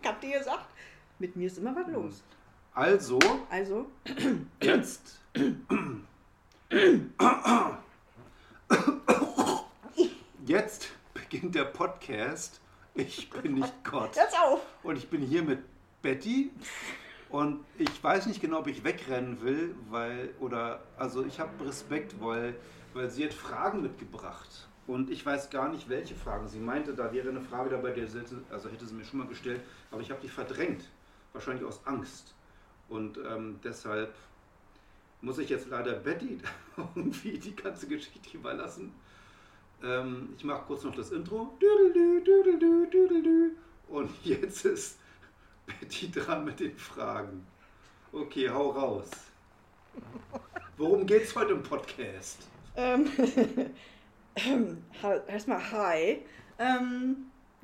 Ich hab dir gesagt, mit mir ist immer was los. Also. Jetzt. Jetzt beginnt der Podcast. Ich bin nicht Gott. Jetzt auf. Und ich bin hier mit Betty. Und ich weiß nicht genau, ob ich wegrennen will, also ich habe Respekt, weil sie hat Fragen mitgebracht. Und ich weiß gar nicht, welche Fragen. Sie meinte, da wäre eine Frage dabei, also hätte sie mir schon mal gestellt, aber ich habe die verdrängt. Wahrscheinlich aus Angst. Und deshalb muss ich jetzt leider Betty irgendwie die ganze Geschichte überlassen. Ich mache kurz noch das Intro. Und jetzt ist Betty dran mit den Fragen. Okay, hau raus. Worum geht's heute im Podcast? Erstmal hi.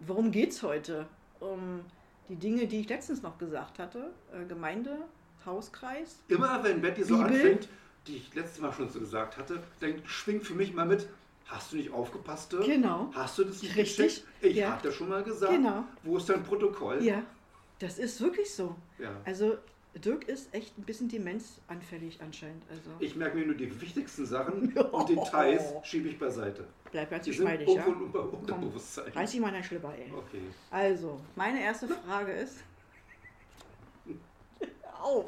Worum geht's heute? Um die Dinge, die ich letztens noch gesagt hatte. Gemeinde, Hauskreis. Immer wenn Betty Bibel so anfängt, die ich letztes Mal schon so gesagt hatte, dann schwingt für mich mal mit: Hast du nicht aufgepasst? Genau. Hast du das nicht richtig? Ich ja. Habe das schon mal gesagt. Genau. Wo ist dein Protokoll? Ja, das ist wirklich so. Ja. Also Dirk ist echt ein bisschen demenzanfällig anscheinend. Also ich merke mir nur die wichtigsten Sachen und Details schiebe ich beiseite. Bleib ganz geschmeidig, ja? Unterbewusstsein. Komm, reiß ich mal dein Schlipper, ey. Okay. Also, meine erste Frage ist... Auf!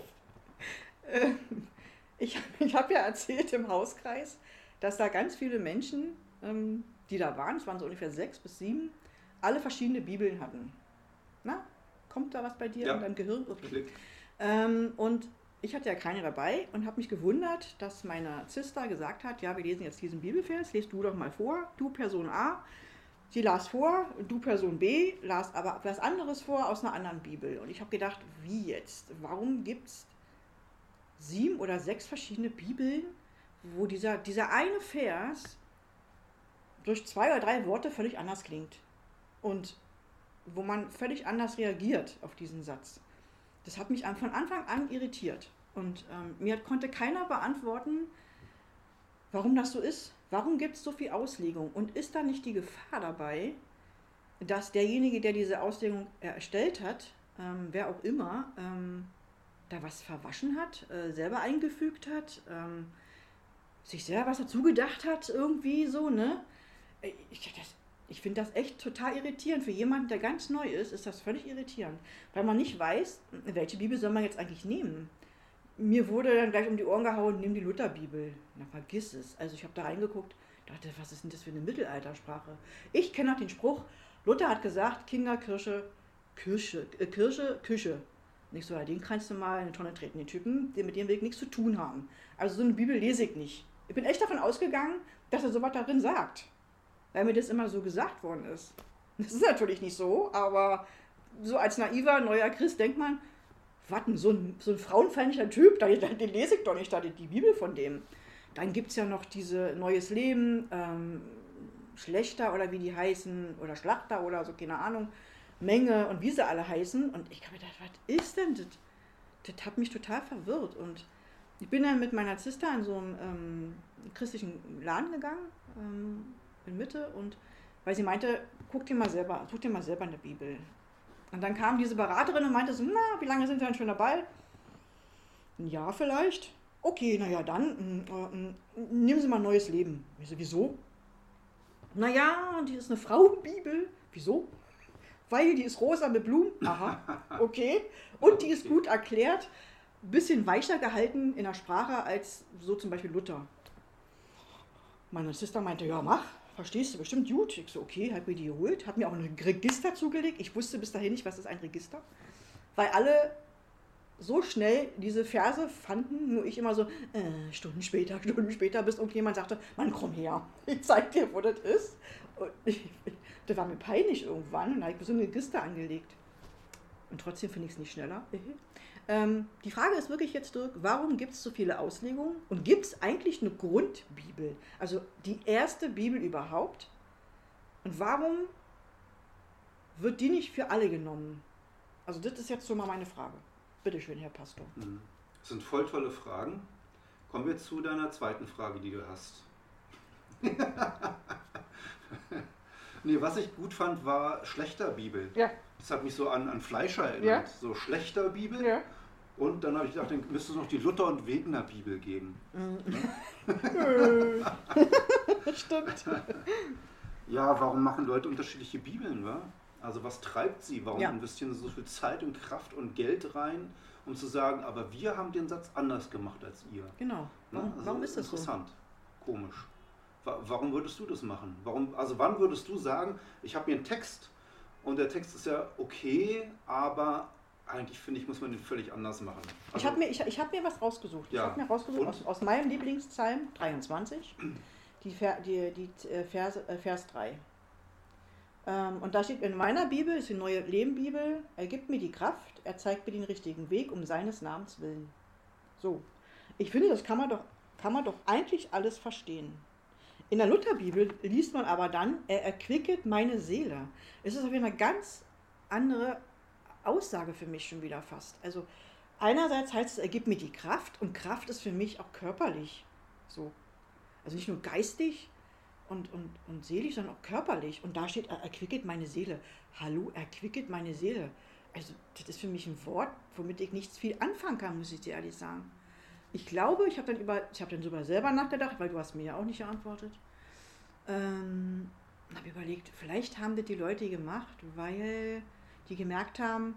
Ich habe ja erzählt im Hauskreis, dass da ganz viele Menschen, die da waren, es waren so ungefähr 6 bis 7, alle verschiedene Bibeln hatten. Na, kommt da was bei dir in deinem Gehirn? Okay. Und ich hatte ja keine dabei und habe mich gewundert, dass meine Sister gesagt hat, ja, wir lesen jetzt diesen Bibelvers, lest du doch mal vor, du Person A, sie las vor, du Person B, las aber was anderes vor aus einer anderen Bibel. Und ich habe gedacht, wie jetzt? Warum gibt es 7 oder 6 verschiedene Bibeln, wo dieser eine Vers durch 2 oder 3 Worte völlig anders klingt und wo man völlig anders reagiert auf diesen Satz? Das hat mich von Anfang an irritiert und mir konnte keiner beantworten, warum das so ist. Warum gibt es so viel Auslegung und ist da nicht die Gefahr dabei, dass derjenige, der diese Auslegung erstellt hat, wer auch immer, da was verwaschen hat, selber eingefügt hat, sich selber was dazu gedacht hat, irgendwie so, ne? Ich finde das echt total irritierend. Für jemanden, der ganz neu ist, ist das völlig irritierend, weil man nicht weiß, welche Bibel soll man jetzt eigentlich nehmen. Mir wurde dann gleich um die Ohren gehauen, nimm die Lutherbibel. Na, vergiss es. Also ich habe da reingeguckt, dachte, was ist denn das für eine Mittelaltersprache? Ich kenne auch den Spruch, Luther hat gesagt, Kinder, Kirche, Küche. Nicht so, ja, den kannst du mal in eine Tonne treten, den Typen, die mit dem Weg nichts zu tun haben. Also so eine Bibel lese ich nicht. Ich bin echt davon ausgegangen, dass er sowas darin sagt, weil mir das immer so gesagt worden ist. Das ist natürlich nicht so, aber so als naiver, neuer Christ denkt man, warten, so ein frauenfeindlicher Typ, den lese ich doch nicht, da die Bibel von dem. Dann gibt es ja noch diese Neues Leben, Schlechter oder wie die heißen, oder Schlachter oder so, keine Ahnung, Menge und wie sie alle heißen. Und ich habe mir gedacht, was ist denn das? Das hat mich total verwirrt. Und ich bin dann mit meiner Schwester in so einen christlichen Laden gegangen, in Mitte, und weil sie meinte, such dir mal selber eine Bibel. Und dann kam diese Beraterin und meinte so, na, wie lange sind wir denn schon dabei? Ein Jahr vielleicht? Okay, naja, dann nehmen Sie mal Neues Leben. Ich so, wieso? Naja, die ist eine Frauenbibel. Wieso? Weil die ist rosa mit Blumen. Aha, okay. Und die ist gut erklärt, ein bisschen weicher gehalten in der Sprache als so zum Beispiel Luther. Meine Schwester meinte, ja, mach, verstehst du bestimmt gut. Ich so, okay, hab mir die geholt, hab mir auch ein Register zugelegt. Ich wusste bis dahin nicht, was ist ein Register, weil alle so schnell diese Verse fanden, nur ich immer so, Stunden später, bis irgendjemand sagte, Mann, komm her, ich zeig dir, wo das ist. Und das war mir peinlich irgendwann und da habe ich so ein Register angelegt. Und trotzdem finde ich es nicht schneller. Die Frage ist wirklich jetzt, Dirk, warum gibt es so viele Auslegungen? Und gibt es eigentlich eine Grundbibel? Also die erste Bibel überhaupt? Und warum wird die nicht für alle genommen? Also das ist jetzt so mal meine Frage. Bitte schön, Herr Pastor. Das sind voll tolle Fragen. Kommen wir zu deiner zweiten Frage, die du hast. Nee, was ich gut fand, war Schlachter-Bibel. Ja. Das hat mich so an Fleischer erinnert. Ja. So Schlachter-Bibel. Ja. Und dann habe ich gedacht, dann müsste es noch die Luther- und Wedner-Bibel geben. Stimmt. Ja, warum machen Leute unterschiedliche Bibeln, wa? Also was treibt sie? Warum investieren sie so viel Zeit und Kraft und Geld rein, um zu sagen, aber wir haben den Satz anders gemacht als ihr? Genau. Warum, also warum ist das interessant, so? Komisch. Warum würdest du das machen? Warum, also wann würdest du sagen, ich habe mir einen Text und der Text ist ja okay, aber eigentlich finde ich, muss man den völlig anders machen. Also, ich hab mir was rausgesucht. Ja. Ich habe mir rausgesucht aus meinem Lieblingspsalm 23, Vers 3. Und da steht, in meiner Bibel, ist die Neue-Leben-Bibel, er gibt mir die Kraft, er zeigt mir den richtigen Weg, um seines Namens willen. So, ich finde, das kann man doch eigentlich alles verstehen. In der Lutherbibel liest man aber dann, er erquicket meine Seele. Es ist auf jeden Fall eine ganz andere Aussage für mich schon wieder fast. Also einerseits heißt es, er gibt mir die Kraft, und Kraft ist für mich auch körperlich. So. Also nicht nur geistig und seelisch, sondern auch körperlich. Und da steht, er erquicket meine Seele. Hallo, erquicket meine Seele. Also das ist für mich ein Wort, womit ich nichts viel anfangen kann, muss ich dir ehrlich sagen. Ich glaube, ich habe dann sogar selber nachgedacht, weil du hast mir ja auch nicht geantwortet. Habe überlegt, vielleicht haben das die Leute gemacht, weil die gemerkt haben,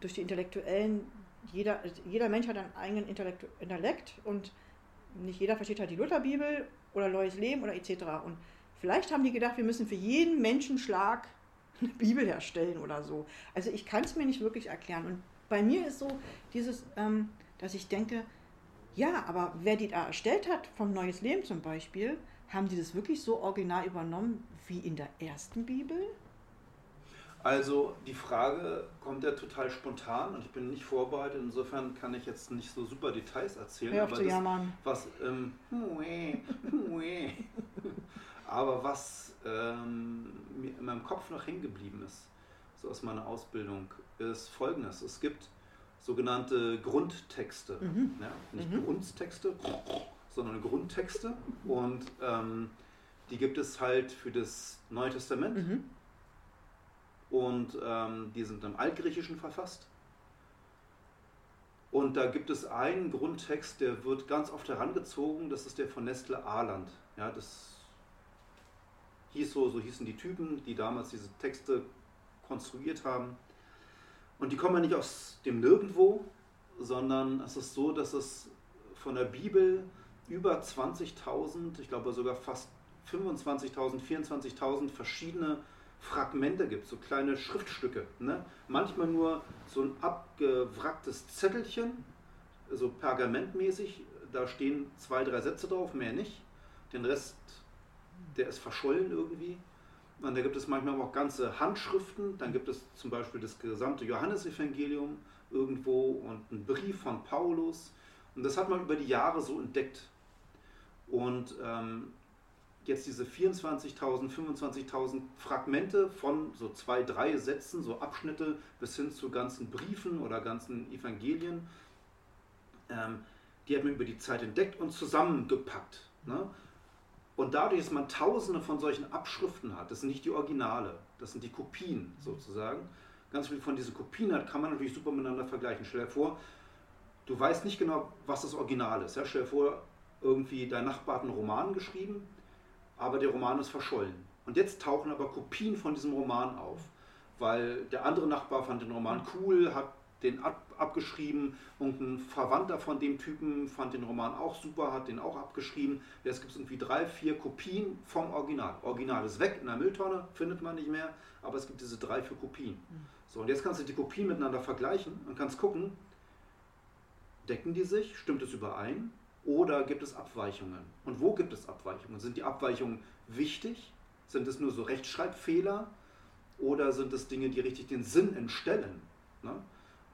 durch die Intellektuellen, jeder Mensch hat einen eigenen Intellekt und nicht jeder versteht halt die Lutherbibel oder Neues Leben oder etc. Und vielleicht haben die gedacht, wir müssen für jeden Menschenschlag eine Bibel herstellen oder so. Also ich kann es mir nicht wirklich erklären. Und bei mir ist so dieses, dass ich denke, ja, aber wer die da erstellt hat, vom Neues Leben zum Beispiel, haben die das wirklich so original übernommen wie in der ersten Bibel? Also die Frage kommt ja total spontan und ich bin nicht vorbereitet, insofern kann ich jetzt nicht so super Details erzählen. Hör auf zu jammern. Aber was mir in meinem Kopf noch hängen geblieben ist, so aus meiner Ausbildung, ist Folgendes. Es gibt sogenannte Grundtexte, Grundtexte, sondern Grundtexte und die gibt es halt für das Neue Testament. Mhm. Und die sind im Altgriechischen verfasst. Und da gibt es einen Grundtext, der wird ganz oft herangezogen, das ist der von Nestle-Aland. Ja, das hieß so hießen die Typen, die damals diese Texte konstruiert haben. Und die kommen ja nicht aus dem Nirgendwo, sondern es ist so, dass es von der Bibel über 20.000, ich glaube sogar fast 25.000, 24.000 verschiedene Fragmente gibt, so kleine Schriftstücke. Ne? Manchmal nur so ein abgewracktes Zettelchen, so pergamentmäßig, da stehen 2, 3 Sätze drauf, mehr nicht. Den Rest, der ist verschollen irgendwie. Und da gibt es manchmal auch ganze Handschriften, dann gibt es zum Beispiel das gesamte Johannesevangelium irgendwo und einen Brief von Paulus. Und das hat man über die Jahre so entdeckt. Und jetzt diese 24.000, 25.000 Fragmente von so 2, 3 Sätzen, so Abschnitte bis hin zu ganzen Briefen oder ganzen Evangelien, die hat man über die Zeit entdeckt und zusammengepackt. Ne? Und dadurch, dass man tausende von solchen Abschriften hat, das sind nicht die Originale, das sind die Kopien sozusagen, ganz viel von diesen Kopien hat, kann man natürlich super miteinander vergleichen. Stell dir vor, du weißt nicht genau, was das Original ist. Ja? Stell dir vor, irgendwie dein Nachbar hat einen Roman geschrieben, aber der Roman ist verschollen. Und jetzt tauchen aber Kopien von diesem Roman auf, weil der andere Nachbar fand den Roman cool, hat den abgeschrieben und ein Verwandter von dem Typen fand den Roman auch super, hat den auch abgeschrieben. Jetzt gibt es irgendwie 3, 4 Kopien vom Original. Original ist weg in der Mülltonne, findet man nicht mehr, aber es gibt diese 3, 4 Kopien. So, und jetzt kannst du die Kopien miteinander vergleichen und kannst gucken, decken die sich, stimmt es überein? Oder gibt es Abweichungen? Und wo gibt es Abweichungen? Sind die Abweichungen wichtig? Sind es nur so Rechtschreibfehler? Oder sind es Dinge, die richtig den Sinn entstellen? Ne?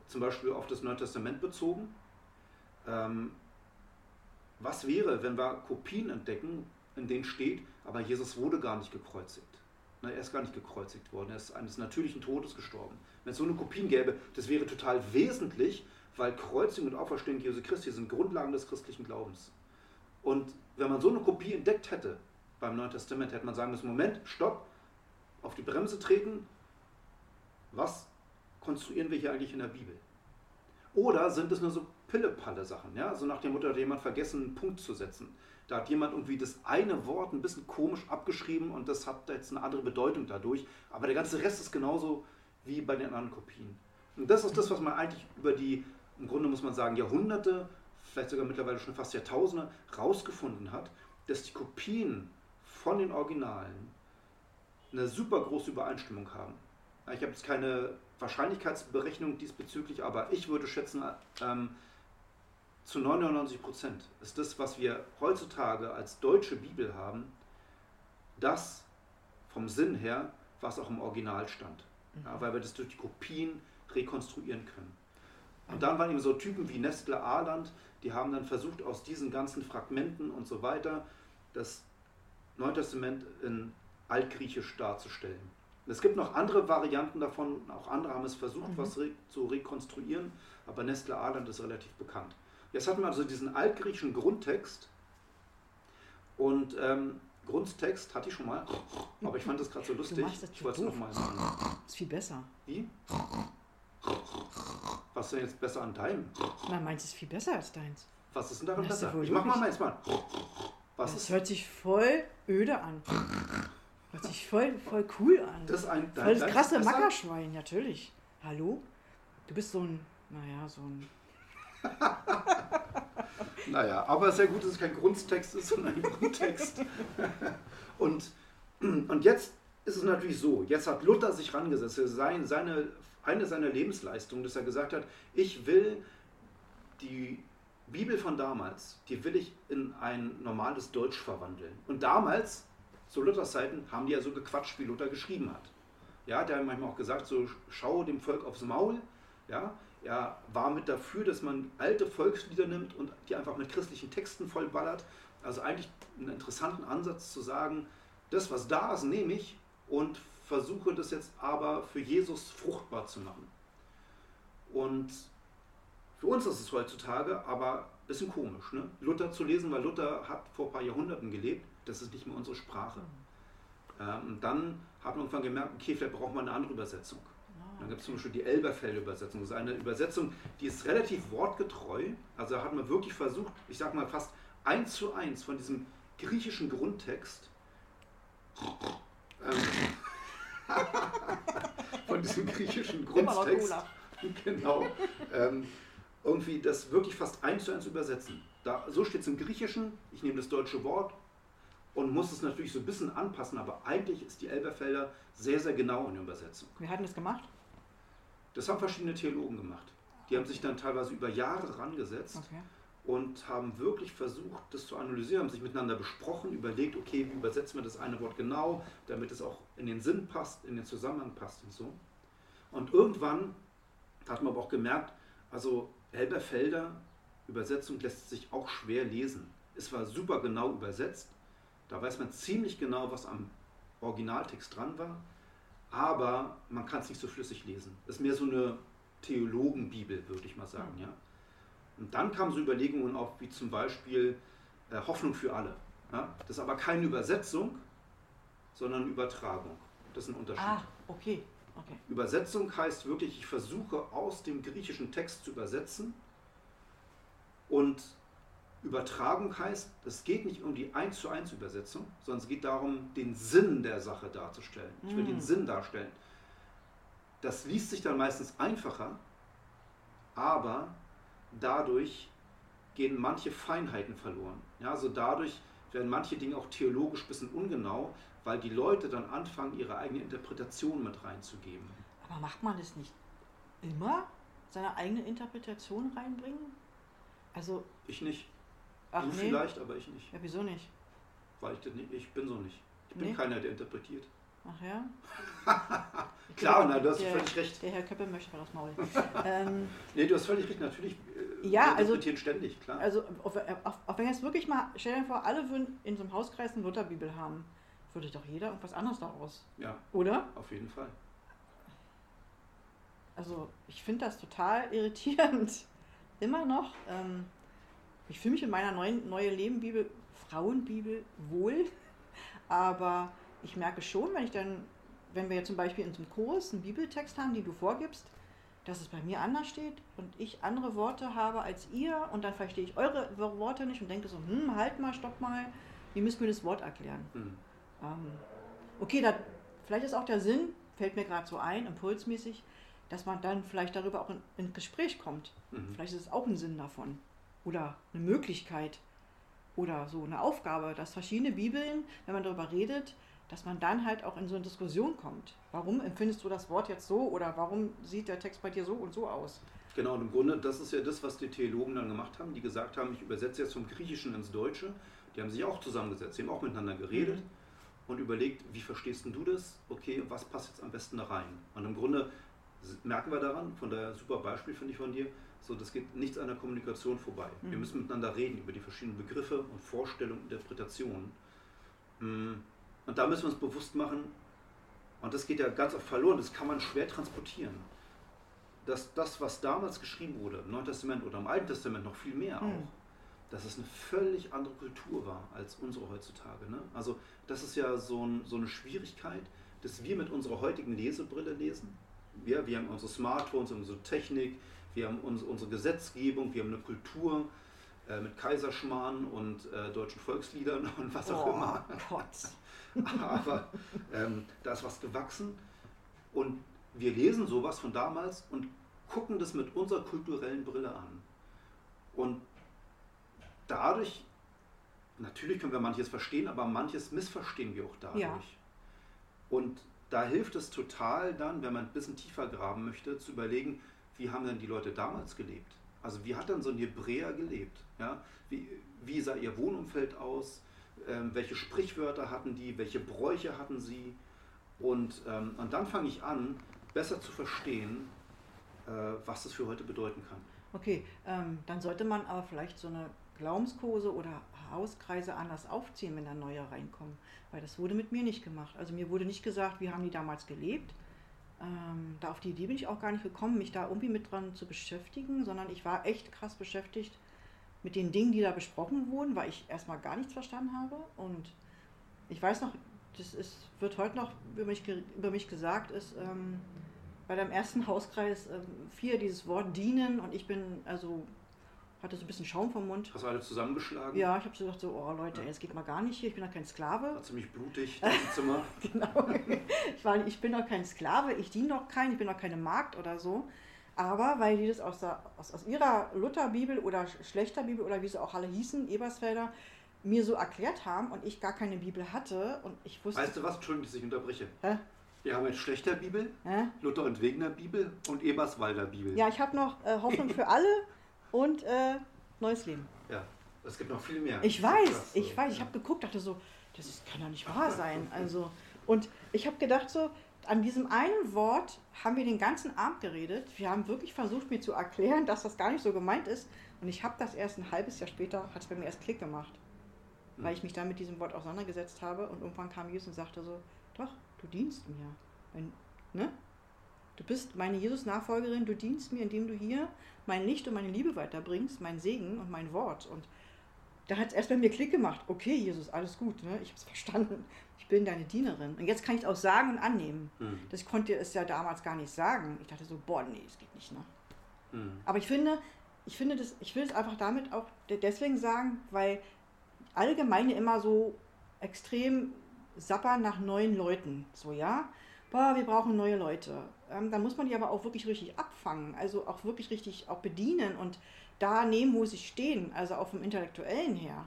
Zum Beispiel auf das Neue Testament bezogen. Was wäre, wenn wir Kopien entdecken, in denen steht, aber Jesus wurde gar nicht gekreuzigt? Ne? Er ist gar nicht gekreuzigt worden, er ist eines natürlichen Todes gestorben. Wenn es so eine Kopien gäbe, das wäre total wesentlich, weil Kreuzigung und Auferstehung Jesu Christi sind Grundlagen des christlichen Glaubens. Und wenn man so eine Kopie entdeckt hätte beim Neuen Testament, hätte man sagen müssen, Moment, stopp, auf die Bremse treten, was konstruieren wir hier eigentlich in der Bibel? Oder sind es nur so Pille-Palle-Sachen, ja? So nach dem Motto, hat jemand vergessen, einen Punkt zu setzen. Da hat jemand irgendwie das eine Wort ein bisschen komisch abgeschrieben und das hat jetzt eine andere Bedeutung dadurch. Aber der ganze Rest ist genauso wie bei den anderen Kopien. Und das ist das, was man eigentlich über die, im Grunde muss man sagen, Jahrhunderte, vielleicht sogar mittlerweile schon fast Jahrtausende, rausgefunden hat, dass die Kopien von den Originalen eine super große Übereinstimmung haben. Ich habe jetzt keine Wahrscheinlichkeitsberechnung diesbezüglich, aber ich würde schätzen, zu 99% ist das, was wir heutzutage als deutsche Bibel haben, das vom Sinn her, was auch im Original stand. Ja, weil wir das durch die Kopien rekonstruieren können. Und dann waren eben so Typen wie Nestle-Aland, die haben dann versucht, aus diesen ganzen Fragmenten und so weiter das Neue Testament in Altgriechisch darzustellen. Es gibt noch andere Varianten davon, auch andere haben es versucht, was zu rekonstruieren, aber Nestle-Aland ist relativ bekannt. Jetzt hatten wir also diesen altgriechischen Grundtext und Grundtext hatte ich schon mal, aber ich fand das gerade so lustig. Ich wollte es nochmal sagen. Ist viel besser. Wie? Was ist denn jetzt besser an deinem? Na, meins ist viel besser als deins. Was ist denn daran besser? Ich mach mal meins mal. Was das ist? Hört sich voll öde an. Hört sich voll cool an. Das ist ein voll das krasse Mackerschwein, natürlich. Hallo? Du bist so ein, naja, so ein... naja, aber sehr gut, dass es kein Grundtext ist, sondern ein Grundtext. Und jetzt ist es natürlich so, jetzt hat Luther sich rangesetzt, eine seiner Lebensleistungen, dass er gesagt hat, ich will die Bibel von damals, die will ich in ein normales Deutsch verwandeln. Und damals, zu Luthers Zeiten, haben die ja so gequatscht, wie Luther geschrieben hat. Ja, der hat manchmal auch gesagt, so schau dem Volk aufs Maul, ja. Er war mit dafür, dass man alte Volkslieder nimmt und die einfach mit christlichen Texten vollballert. Also eigentlich einen interessanten Ansatz zu sagen, das was da ist, nehme ich und versuche das jetzt aber für Jesus fruchtbar zu machen. Und für uns ist es heutzutage aber ein bisschen komisch, ne? Luther zu lesen, weil Luther hat vor ein paar Jahrhunderten gelebt, das ist nicht mehr unsere Sprache. Und dann haben wir irgendwann gemerkt, okay, vielleicht braucht man eine andere Übersetzung. Dann gibt es zum Beispiel die Elberfelder-Übersetzung. Das ist eine Übersetzung, die ist relativ wortgetreu. Also da hat man wirklich versucht, ich sag mal fast 1:1 von diesem griechischen Grundtext, genau, irgendwie das wirklich fast 1:1 übersetzen. So steht es im Griechischen, ich nehme das deutsche Wort und muss es natürlich so ein bisschen anpassen, aber eigentlich ist die Elberfelder sehr, sehr genau in der Übersetzung. Wir hatten das gemacht? Das haben verschiedene Theologen gemacht. Die haben sich dann teilweise über Jahre rangesetzt, okay, und haben wirklich versucht, das zu analysieren, haben sich miteinander besprochen, überlegt, okay, wie übersetzen wir das eine Wort genau, damit es auch in den Sinn passt, in den Zusammenhang passt und so. Und irgendwann hat man aber auch gemerkt, also Elberfelder Übersetzung lässt sich auch schwer lesen. Es war super genau übersetzt, da weiß man ziemlich genau, was am Originaltext dran war, aber man kann es nicht so flüssig lesen. Das ist mehr so eine Theologenbibel, würde ich mal sagen. Ja. Und dann kamen so Überlegungen auf, wie zum Beispiel Hoffnung für alle. Ja. Das ist aber keine Übersetzung, sondern Übertragung. Das ist ein Unterschied. Ah, okay. Okay. Übersetzung heißt wirklich, ich versuche aus dem griechischen Text zu übersetzen, und Übertragung heißt, es geht nicht um die 1:1 Übersetzung, sondern es geht darum, den Sinn der Sache darzustellen. Ich will den Sinn darstellen. Das liest sich dann meistens einfacher, aber dadurch gehen manche Feinheiten verloren. Ja, also dadurch werden manche Dinge auch theologisch ein bisschen ungenau, weil die Leute dann anfangen, ihre eigene Interpretation mit reinzugeben. Aber macht man das nicht immer? Seine eigene Interpretation reinbringen? Also ich nicht. Ach, du vielleicht, aber ich nicht. Ja, wieso nicht? Weil ich bin so nicht. Ich bin keiner, der interpretiert. Ach ja? Klar, na, du hast völlig recht. Der Herr Köppel möchte mal das Maul. Nee, du hast völlig recht, natürlich. Ja, wir interpretieren ständig, klar. Also, wenn jetzt wirklich mal, stell dir vor, alle würden in so einem Hauskreis eine Lutherbibel haben, würde doch jeder irgendwas anderes daraus. Ja. Oder? Auf jeden Fall. Also, ich finde das total irritierend. Immer noch. Ich fühle mich in meiner neuen Neue-Leben-Bibel, Frauenbibel wohl, aber ich merke schon, wenn ich dann wenn wir jetzt zum Beispiel in so einem Kurs einen Bibeltext haben, den du vorgibst, dass es bei mir anders steht und ich andere Worte habe als ihr und dann verstehe ich eure Worte nicht und denke so, halt mal, stopp mal, ihr müsst mir das Wort erklären. Okay, vielleicht ist auch der Sinn, fällt mir gerade so ein, impulsmäßig, dass man dann vielleicht darüber auch in Gespräch kommt. Vielleicht ist es auch ein Sinn davon oder eine Möglichkeit oder so eine Aufgabe, dass verschiedene Bibeln, wenn man darüber redet, dass man dann halt auch in so eine Diskussion kommt. Warum empfindest du das Wort jetzt so oder warum sieht der Text bei dir so und so aus? Genau, und im Grunde, das ist ja das, was die Theologen dann gemacht haben, die gesagt haben, ich übersetze jetzt vom Griechischen ins Deutsche. Die haben sich auch zusammengesetzt, die haben auch miteinander geredet und überlegt, wie verstehst denn du das? Okay, was passt jetzt am besten da rein? Und im Grunde merken wir daran, von daher super Beispiel finde ich von dir, so, das geht nichts an der Kommunikation vorbei. Wir müssen miteinander reden über die verschiedenen Begriffe und Vorstellungen, Interpretationen. Und da müssen wir uns bewusst machen, und das geht ja ganz oft verloren, das kann man schwer transportieren, dass das, was damals geschrieben wurde, im Neuen Testament oder im Alten Testament noch viel mehr auch, dass es eine völlig andere Kultur war als unsere heutzutage. Ne? Also das ist ja so eine Schwierigkeit, dass wir mit unserer heutigen Lesebrille lesen. Wir haben unsere Smartphones, unsere Technik, wir haben unsere Gesetzgebung, wir haben eine Kultur mit Kaiserschmarrn und deutschen Volksliedern und was auch immer. Aber da ist was gewachsen und wir lesen sowas von damals und gucken das mit unserer kulturellen Brille an. Und dadurch, natürlich können wir manches verstehen, aber manches missverstehen wir auch dadurch. Ja. Und da hilft es total dann, wenn man ein bisschen tiefer graben möchte, zu überlegen, wie haben denn die Leute damals gelebt? Also wie hat dann so ein Hebräer gelebt? Ja? Wie sah ihr Wohnumfeld aus? Welche Sprichwörter hatten die? Welche Bräuche hatten sie? Und dann fange ich an, besser zu verstehen, was das für heute bedeuten kann. Okay, dann sollte man aber vielleicht so eine Glaubenskurse oder Hauskreise anders aufziehen, wenn da neue reinkommen. Weil das wurde mit mir nicht gemacht. Also mir wurde nicht gesagt, wie haben die damals gelebt. Da auf die Idee bin ich auch gar nicht gekommen, mich da irgendwie mit dran zu beschäftigen, sondern ich war echt krass beschäftigt mit den Dingen, die da besprochen wurden, weil ich erstmal gar nichts verstanden habe. Und ich weiß noch, wird heute noch über mich gesagt, ist bei deinem ersten Hauskreis fiel dieses Wort dienen und ich bin also... hatte so ein bisschen Schaum vom Mund. Hast du alle zusammengeschlagen? Ja, ich habe so gedacht, so, oh Leute, ja. Es geht mal gar nicht hier, ich bin doch kein Sklave. War ziemlich blutig, das Zimmer. Genau. Ich bin doch kein Sklave, ich diene doch keinen, ich bin doch keine Magd oder so. Aber weil die das aus ihrer Lutherbibel oder Schlachter-Bibel oder wie sie auch alle hießen, Elberfelder, mir so erklärt haben und ich gar keine Bibel hatte und ich wusste... Weißt du was? Entschuldigung, dass ich unterbreche. Hä? Wir haben jetzt Schlachter-Bibel, Luther- und Wegner-Bibel und Elberfelder-Bibel. Ja, ich habe noch Hoffnung für alle... Und Neues Leben. Ja, es gibt noch viel mehr. Ich weiß, ich habe geguckt, dachte so, das kann doch nicht wahr sein. Also, und ich habe gedacht so, an diesem einen Wort haben wir den ganzen Abend geredet. Wir haben wirklich versucht, mir zu erklären, dass das gar nicht so gemeint ist. Und ich habe das erst ein halbes Jahr später, hat es bei mir erst Klick gemacht. Weil ich mich dann mit diesem Wort auseinandergesetzt habe. Und irgendwann kam Jesus und sagte so, doch, du dienst mir. Du bist meine Jesus-Nachfolgerin, du dienst mir, indem du hier mein Licht und meine Liebe weiterbringst, mein Segen und mein Wort. Und da hat es erst bei mir Klick gemacht. Okay, Jesus, alles gut, ne? Ich habe es verstanden. Ich bin deine Dienerin. Und jetzt kann ich es auch sagen und annehmen. Das konnte es ja damals gar nicht sagen. Ich dachte so, boah, nee, das geht nicht, ne? Aber ich will es einfach damit auch deswegen sagen, weil allgemein immer so extrem sappern nach neuen Leuten. So, ja? Boah, wir brauchen neue Leute. Da muss man die aber auch wirklich richtig abfangen, also auch wirklich richtig auch bedienen und da nehmen, wo sie stehen, also auch vom Intellektuellen her.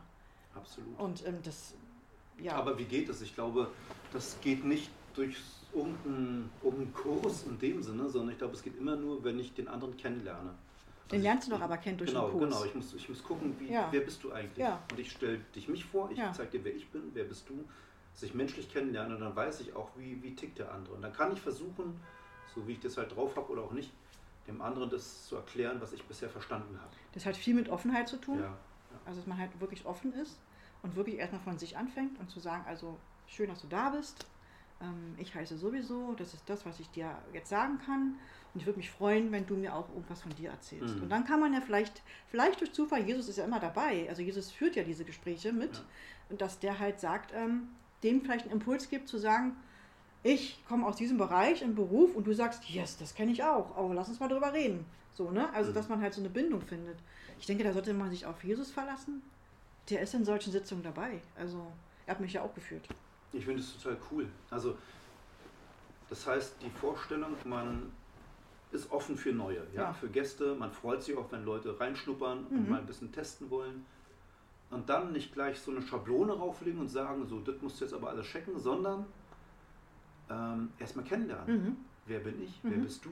Absolut. Und das, ja. Aber wie geht das? Ich glaube, das geht nicht durch irgendeinen Kurs in dem Sinne, sondern ich glaube, es geht immer nur, wenn ich den anderen kennenlerne. Den also lernst du doch aber kennen durch den Kurs. Genau, ich muss gucken, wer bist du eigentlich? Ja. Und ich stelle dich mich vor, ich zeige dir, wer ich bin, wer bist du? Sich menschlich kennenlernen und dann weiß ich auch, wie tickt der andere. Und dann kann ich versuchen, so wie ich das halt drauf habe oder auch nicht, dem anderen das zu erklären, was ich bisher verstanden habe. Das hat viel mit Offenheit zu tun. Ja. Also, dass man halt wirklich offen ist und wirklich erstmal von sich anfängt und zu sagen, also schön, dass du da bist, ich heiße sowieso, das ist das, was ich dir jetzt sagen kann und ich würde mich freuen, wenn du mir auch irgendwas von dir erzählst. Und dann kann man ja vielleicht durch Zufall, Jesus ist ja immer dabei, also Jesus führt ja diese Gespräche mit, und dass der halt sagt, dem vielleicht einen Impuls gibt, zu sagen, ich komme aus diesem Bereich im Beruf und du sagst, yes, das kenne ich auch, oh, lass uns mal drüber reden. So, ne? Also, dass man halt so eine Bindung findet. Ich denke, da sollte man sich auf Jesus verlassen. Der ist in solchen Sitzungen dabei. Also, er hat mich ja auch geführt. Ich finde es total cool. Also, das heißt, die Vorstellung, man ist offen für Neue, ja? Für Gäste. Man freut sich auch, wenn Leute reinschnuppern und mal ein bisschen testen wollen. Und dann nicht gleich so eine Schablone rauflegen und sagen, so, das musst du jetzt aber alles checken, sondern erstmal kennenlernen. Wer bin ich? Wer bist du?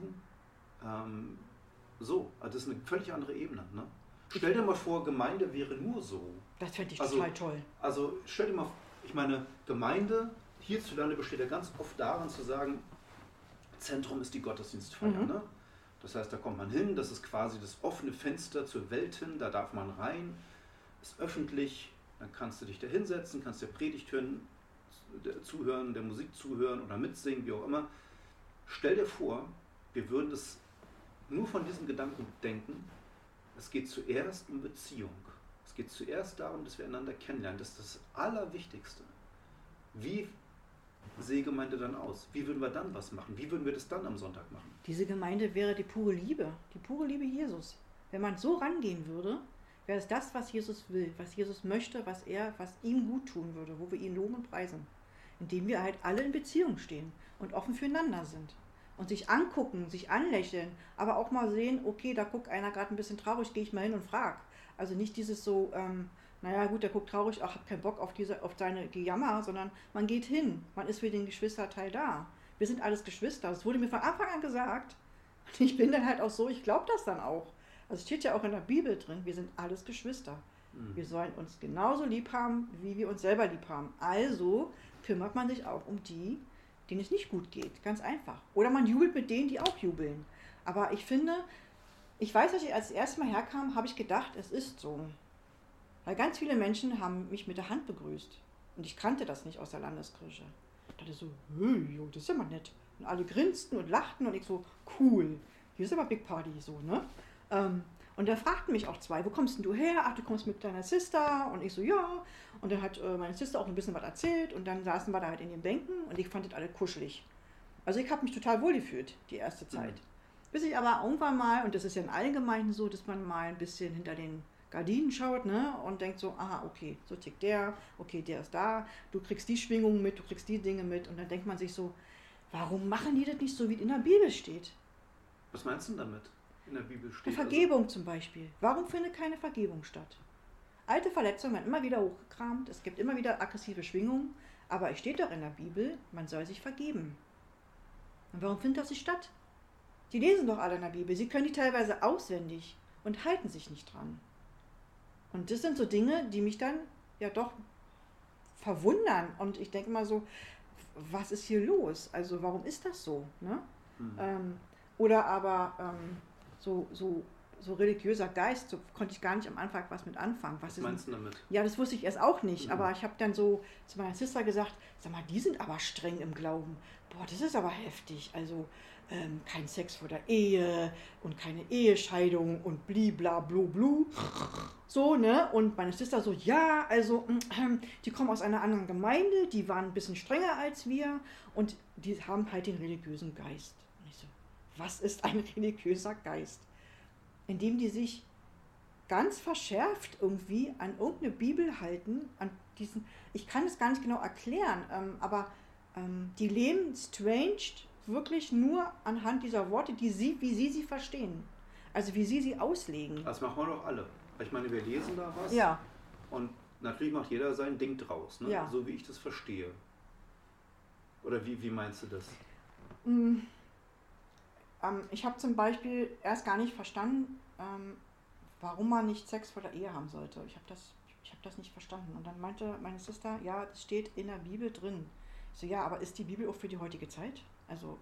So, also das ist eine völlig andere Ebene. Ne? Stell dir mal vor, Gemeinde wäre nur so. Das fände ich total toll. Also stell dir mal vor, ich meine, Gemeinde hierzulande besteht ja ganz oft darin zu sagen, Zentrum ist die Gottesdienstfeier. Ne? Das heißt, da kommt man hin, das ist quasi das offene Fenster zur Welt hin, da darf man rein, ist öffentlich, dann kannst du dich da hinsetzen, kannst der Predigt hören, zuhören, der Musik zuhören oder mitsingen, wie auch immer. Stell dir vor, wir würden das nur von diesem Gedanken denken, es geht zuerst um Beziehung. Es geht zuerst darum, dass wir einander kennenlernen. Das ist das Allerwichtigste. Wie sehe Gemeinde dann aus? Wie würden wir dann was machen? Wie würden wir das dann am Sonntag machen? Diese Gemeinde wäre die pure Liebe Jesus. Wenn man so rangehen würde, wäre es das, was Jesus will, was Jesus möchte, was ihm gut tun würde, wo wir ihn loben und preisen. Indem wir halt alle in Beziehung stehen und offen füreinander sind. Und sich angucken, sich anlächeln, aber auch mal sehen, okay, da guckt einer gerade ein bisschen traurig, gehe ich mal hin und frag. Also nicht dieses so, naja gut, der guckt traurig, ach, hab keinen Bock auf seine Gejammer, sondern man geht hin, man ist für den Geschwisterteil da. Wir sind alles Geschwister, das wurde mir von Anfang an gesagt. Und ich bin dann halt auch so, ich glaube das dann auch. Also steht ja auch in der Bibel drin, wir sind alles Geschwister. Wir sollen uns genauso lieb haben, wie wir uns selber lieb haben. Also kümmert man sich auch um die, denen es nicht gut geht, ganz einfach. Oder man jubelt mit denen, die auch jubeln. Aber ich finde, ich weiß, als ich als erstes Mal herkam, habe ich gedacht, es ist so. Weil ganz viele Menschen haben mich mit der Hand begrüßt. Und ich kannte das nicht aus der Landeskirche. Ich dachte so, das ist ja mal nett. Und alle grinsten und lachten und ich so, cool, hier ist aber Big Party, so, ne? Und da fragten mich auch zwei, wo kommst denn du her? Ach, du kommst mit deiner Sister. Und ich so, ja. Und dann hat meine Sister auch ein bisschen was erzählt. Und dann saßen wir da halt in den Bänken und ich fand das alle kuschelig. Also ich habe mich total wohl gefühlt, die erste Zeit. Bis ich aber irgendwann mal, und das ist ja im Allgemeinen so, dass man mal ein bisschen hinter den Gardinen schaut, ne? Und denkt so, aha, okay, so tickt der, okay, der ist da. Du kriegst die Schwingungen mit, du kriegst die Dinge mit. Und dann denkt man sich so, warum machen die das nicht so, wie in der Bibel steht? Was meinst du damit? In der Bibel steht. Eine Vergebung also. Zum Beispiel. Warum findet keine Vergebung statt? Alte Verletzungen werden immer wieder hochgekramt, es gibt immer wieder aggressive Schwingungen, aber es steht doch in der Bibel, man soll sich vergeben. Und warum findet das nicht statt? Die lesen doch alle in der Bibel, sie können die teilweise auswendig und halten sich nicht dran. Und das sind so Dinge, die mich dann ja doch verwundern und ich denke mal so, was ist hier los? Also warum ist das so? Ne? Oder aber... So religiöser Geist, so konnte ich gar nicht am Anfang was mit anfangen. Was meinst du damit? Ja, das wusste ich erst auch nicht, aber ich habe dann so zu meiner Sister gesagt, sag mal, die sind aber streng im Glauben. Boah, das ist aber heftig, also kein Sex vor der Ehe und keine Ehescheidung und blibla blu blu. So, ne? Und meine Sister so, ja, also die kommen aus einer anderen Gemeinde, die waren ein bisschen strenger als wir und die haben halt den religiösen Geist. Was ist ein religiöser Geist? Indem die sich ganz verschärft irgendwie an irgendeine Bibel halten, an diesen, ich kann es gar nicht genau erklären, aber die leben strange wirklich nur anhand dieser Worte, wie sie verstehen. Also wie sie auslegen. Das machen wir doch alle. Ich meine, wir lesen da was und natürlich macht jeder sein Ding draus, ne? So wie ich das verstehe. Oder wie meinst du das? Ich habe zum Beispiel erst gar nicht verstanden, warum man nicht Sex vor der Ehe haben sollte. Ich hab das nicht verstanden. Und dann meinte meine Schwester, ja, das steht in der Bibel drin. Ich so, ja, aber ist die Bibel auch für die heutige Zeit? Also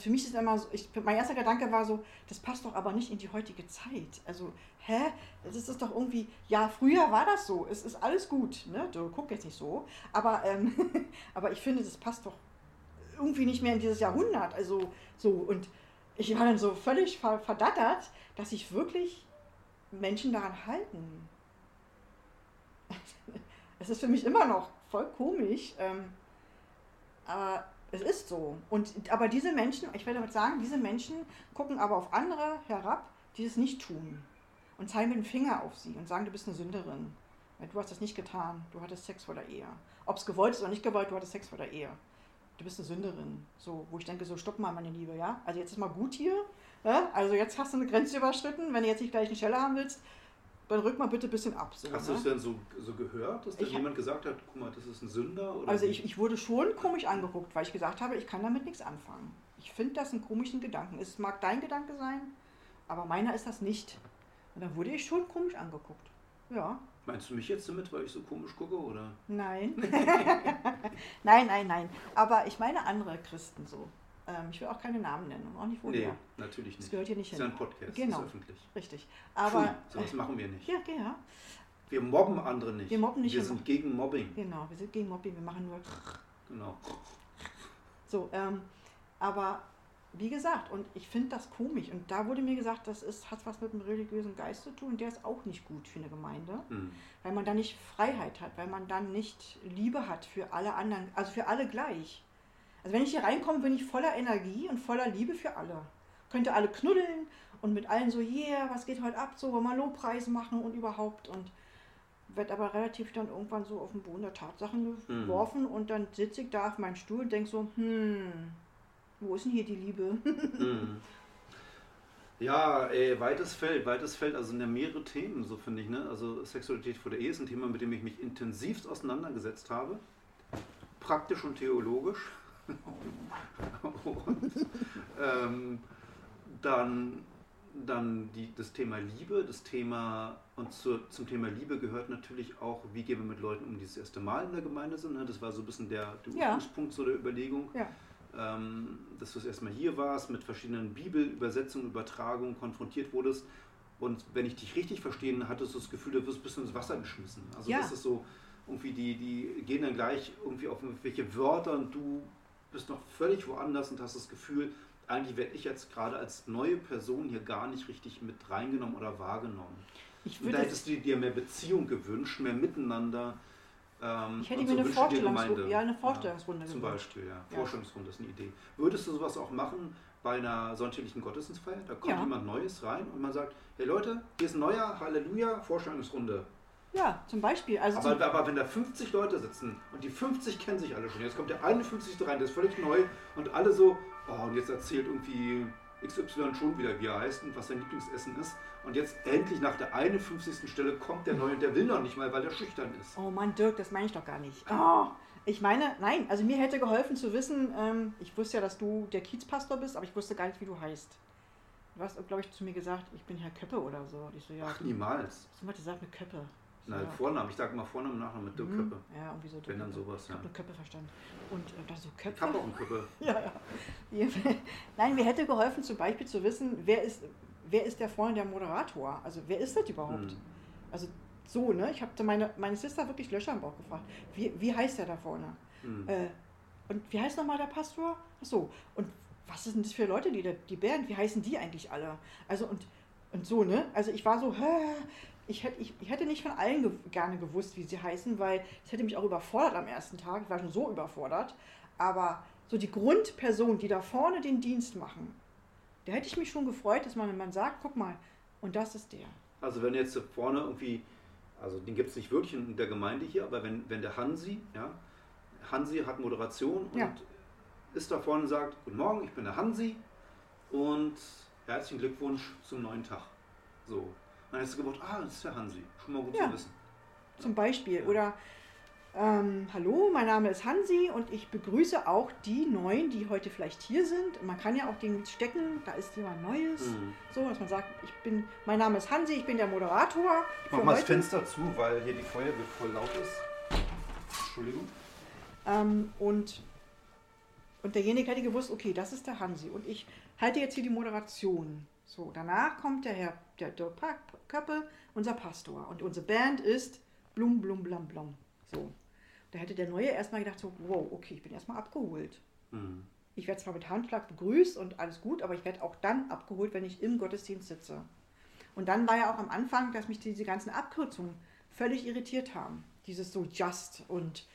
für mich ist immer so, mein erster Gedanke war so, das passt doch aber nicht in die heutige Zeit. Also, das ist doch irgendwie, ja, früher war das so, es ist alles gut, ne? Du guck jetzt nicht so. Aber ich finde, das passt doch irgendwie nicht mehr in dieses Jahrhundert, also so, und ich war dann so völlig verdattert, dass sich wirklich Menschen daran halten. Es ist für mich immer noch voll komisch, aber Es ist so. Aber diese Menschen, ich will damit sagen, diese Menschen gucken aber auf andere herab, die es nicht tun. Und zeigen mit dem Finger auf sie und sagen, du bist eine Sünderin. Du hast das nicht getan, du hattest Sex vor der Ehe. Ob es gewollt ist oder nicht gewollt, du hattest Sex vor der Ehe. Du bist eine Sünderin. So, wo ich denke, so stopp mal, meine Liebe, ja? Also jetzt ist mal gut hier. Ja? Also jetzt hast du eine Grenze überschritten. Wenn du jetzt nicht gleich eine Schelle haben willst, dann rück mal bitte ein bisschen ab. So, hast du es denn so gehört, dass da jemand gesagt hat, guck mal, das ist ein Sünder? Oder also ich wurde schon komisch angeguckt, weil ich gesagt habe, ich kann damit nichts anfangen. Ich finde das einen komischen Gedanken. Es mag dein Gedanke sein, aber meiner ist das nicht. Und dann wurde ich schon komisch angeguckt. Ja. Meinst du mich jetzt damit, weil ich so komisch gucke, oder? Nein. Nein. Aber ich meine andere Christen so. Ich will auch keine Namen nennen und auch nicht woher. Nee, natürlich nicht. Das gehört hier nicht hin. Das ist ein Podcast, genau. Das ist öffentlich. Richtig. Aber sowas machen wir nicht. Ja. Wir mobben andere nicht. Wir sind gegen Mobbing. Genau, wir sind gegen Mobbing. Wir machen nur... Genau. So, aber wie gesagt, und ich finde das komisch. Und da wurde mir gesagt, das hat was mit dem religiösen Geist zu tun. Der ist auch nicht gut für eine Gemeinde, weil man da nicht Freiheit hat, weil man dann nicht Liebe hat für alle anderen, also für alle gleich. Also wenn ich hier reinkomme, bin ich voller Energie und voller Liebe für alle. Könnte alle knuddeln und mit allen so, yeah, was geht heute ab, so, wollen wir Lobpreis machen und überhaupt. Und werde aber relativ dann irgendwann so auf den Boden der Tatsachen geworfen und dann sitze ich da auf meinem Stuhl und denke so, wo ist denn hier die Liebe? Ja, weites Feld, also mehrere Themen, so finde ich, ne? Also Sexualität vor der Ehe ist ein Thema, mit dem ich mich intensivst auseinandergesetzt habe, praktisch und theologisch. Und dann das Thema Liebe, zum Thema Liebe gehört natürlich auch, wie gehen wir mit Leuten um, die das erste Mal in der Gemeinde sind. Ne? Das war so ein bisschen der Ursprungspunkt so der Überlegung, dass du das erstmal hier warst, mit verschiedenen Bibelübersetzungen, Übertragungen konfrontiert wurdest. Und wenn ich dich richtig verstehe, hattest du das Gefühl, du wirst ein bisschen ins Wasser geschmissen. Also das ist so, irgendwie die gehen dann gleich irgendwie auf welche Wörter und du bist noch völlig woanders und hast das Gefühl, eigentlich werde ich jetzt gerade als neue Person hier gar nicht richtig mit reingenommen oder wahrgenommen. Und da hättest du dir mehr Beziehung gewünscht, mehr Miteinander. Ich hätte mir eine Vorstellungsrunde gewünscht. Zum Beispiel, Vorstellungsrunde ist eine Idee. Würdest du sowas auch machen bei einer sonntäglichen Gottesdienstfeier? Da kommt jemand Neues rein und man sagt, hey Leute, hier ist ein neuer, Halleluja, Vorstellungsrunde. Ja, zum Beispiel. Also aber wenn da 50 Leute sitzen und die 50 kennen sich alle schon, jetzt kommt der 51. rein, der ist völlig neu und alle so, oh, und jetzt erzählt irgendwie XY schon wieder, wie er heißt und was sein Lieblingsessen ist. Und jetzt endlich nach der 51. Stelle kommt der Neue und der will noch nicht mal, weil er schüchtern ist. Oh Mann, Dirk, das meine ich doch gar nicht. Oh, ich meine, nein, also mir hätte geholfen zu wissen, ich wusste ja, dass du der Kiezpastor bist, aber ich wusste gar nicht, wie du heißt. Du hast, glaube ich, zu mir gesagt, ich bin Herr Köppe oder so. Und ich so, ja, ach, niemals. Du hast gesagt, mit Köppe. Nein, ja. Vornamen. Ich sage mal Vornamen und Nachnamen mit Dirk Köppe. Ja, irgendwie so. Wenn dann sowas, ich habe nur Köppe verstanden. Und da so Köppe. Ich habe auch einen Köppe. Ja. Nein, mir hätte geholfen, zum Beispiel zu wissen, wer ist der Freund, der Moderator? Also, wer ist das überhaupt? Also, so, ne? Ich habe meine Sister wirklich Löcher im Bauch gefragt. Wie heißt der da vorne? Und wie heißt nochmal der Pastor? Achso. Und was sind das für Leute, die Band? Wie heißen die eigentlich alle? Also, und so, ne? Also, ich war so, Ich hätte nicht von allen gerne gewusst, wie sie heißen, weil es hätte mich auch überfordert am ersten Tag. Ich war schon so überfordert. Aber so die Grundperson, die da vorne den Dienst machen, da hätte ich mich schon gefreut, dass man, wenn man sagt, guck mal, und das ist der. Also wenn jetzt vorne irgendwie, also den gibt es nicht wirklich in der Gemeinde hier, aber wenn der Hansi, ja, Hansi hat Moderation und ist da vorne und sagt, guten Morgen, ich bin der Hansi und herzlichen Glückwunsch zum neuen Tag. So. Dann hast du gedacht, das ist der Hansi. Schon mal gut zu wissen. Zum Beispiel. Oder, hallo, mein Name ist Hansi und ich begrüße auch die Neuen, die heute vielleicht hier sind. Und man kann ja auch den stecken, da ist jemand Neues. So, dass man sagt, mein Name ist Hansi, ich bin der Moderator. Ich mach mal das Fenster zu, weil hier die Feuerwehr voll laut ist. Entschuldigung. Und derjenige hätte gewusst, okay, das ist der Hansi. Und ich halte jetzt hier die Moderation. So, danach kommt der Dirk Köppe, unser Pastor. Und unsere Band ist Blum, Blum, Blam, Blum. So. Da hätte der Neue erstmal gedacht, so, wow, okay, ich bin erstmal abgeholt. Ich werde zwar mit Handschlag begrüßt und alles gut, aber ich werde auch dann abgeholt, wenn ich im Gottesdienst sitze. Und dann war ja auch am Anfang, dass mich diese ganzen Abkürzungen völlig irritiert haben. Dieses so just und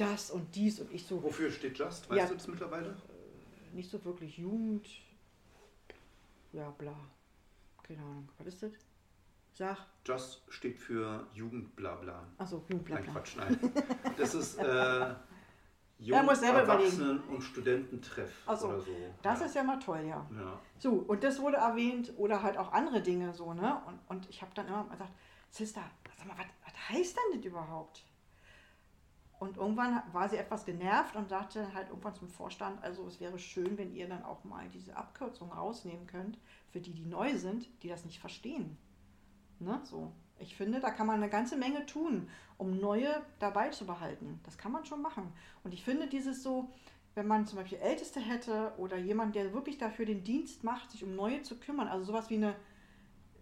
das und dies und ich so. Wofür steht Just? Weißt du das mittlerweile? Nicht so wirklich Jugend. Ja, bla. Keine Ahnung. Was ist das? Sag. Just steht für Jugend, bla, bla. Achso, Jugend, bla, bla. Nein, Quatsch, nein. Das ist Erwachsenen- und Studententreff oder so. Das ist ja mal toll, ja. So, und das wurde erwähnt oder halt auch andere Dinge so, ne? Und ich habe dann immer mal gesagt, Sister, sag mal, was heißt denn das überhaupt? Und irgendwann war sie etwas genervt und sagte halt irgendwann zum Vorstand, also es wäre schön, wenn ihr dann auch mal diese Abkürzung rausnehmen könnt, für die, die neu sind, die das nicht verstehen. Ne? So. Ich finde, da kann man eine ganze Menge tun, um neue dabei zu behalten. Das kann man schon machen. Und ich finde dieses so, wenn man zum Beispiel Älteste hätte oder jemand, der wirklich dafür den Dienst macht, sich um neue zu kümmern, also sowas wie eine,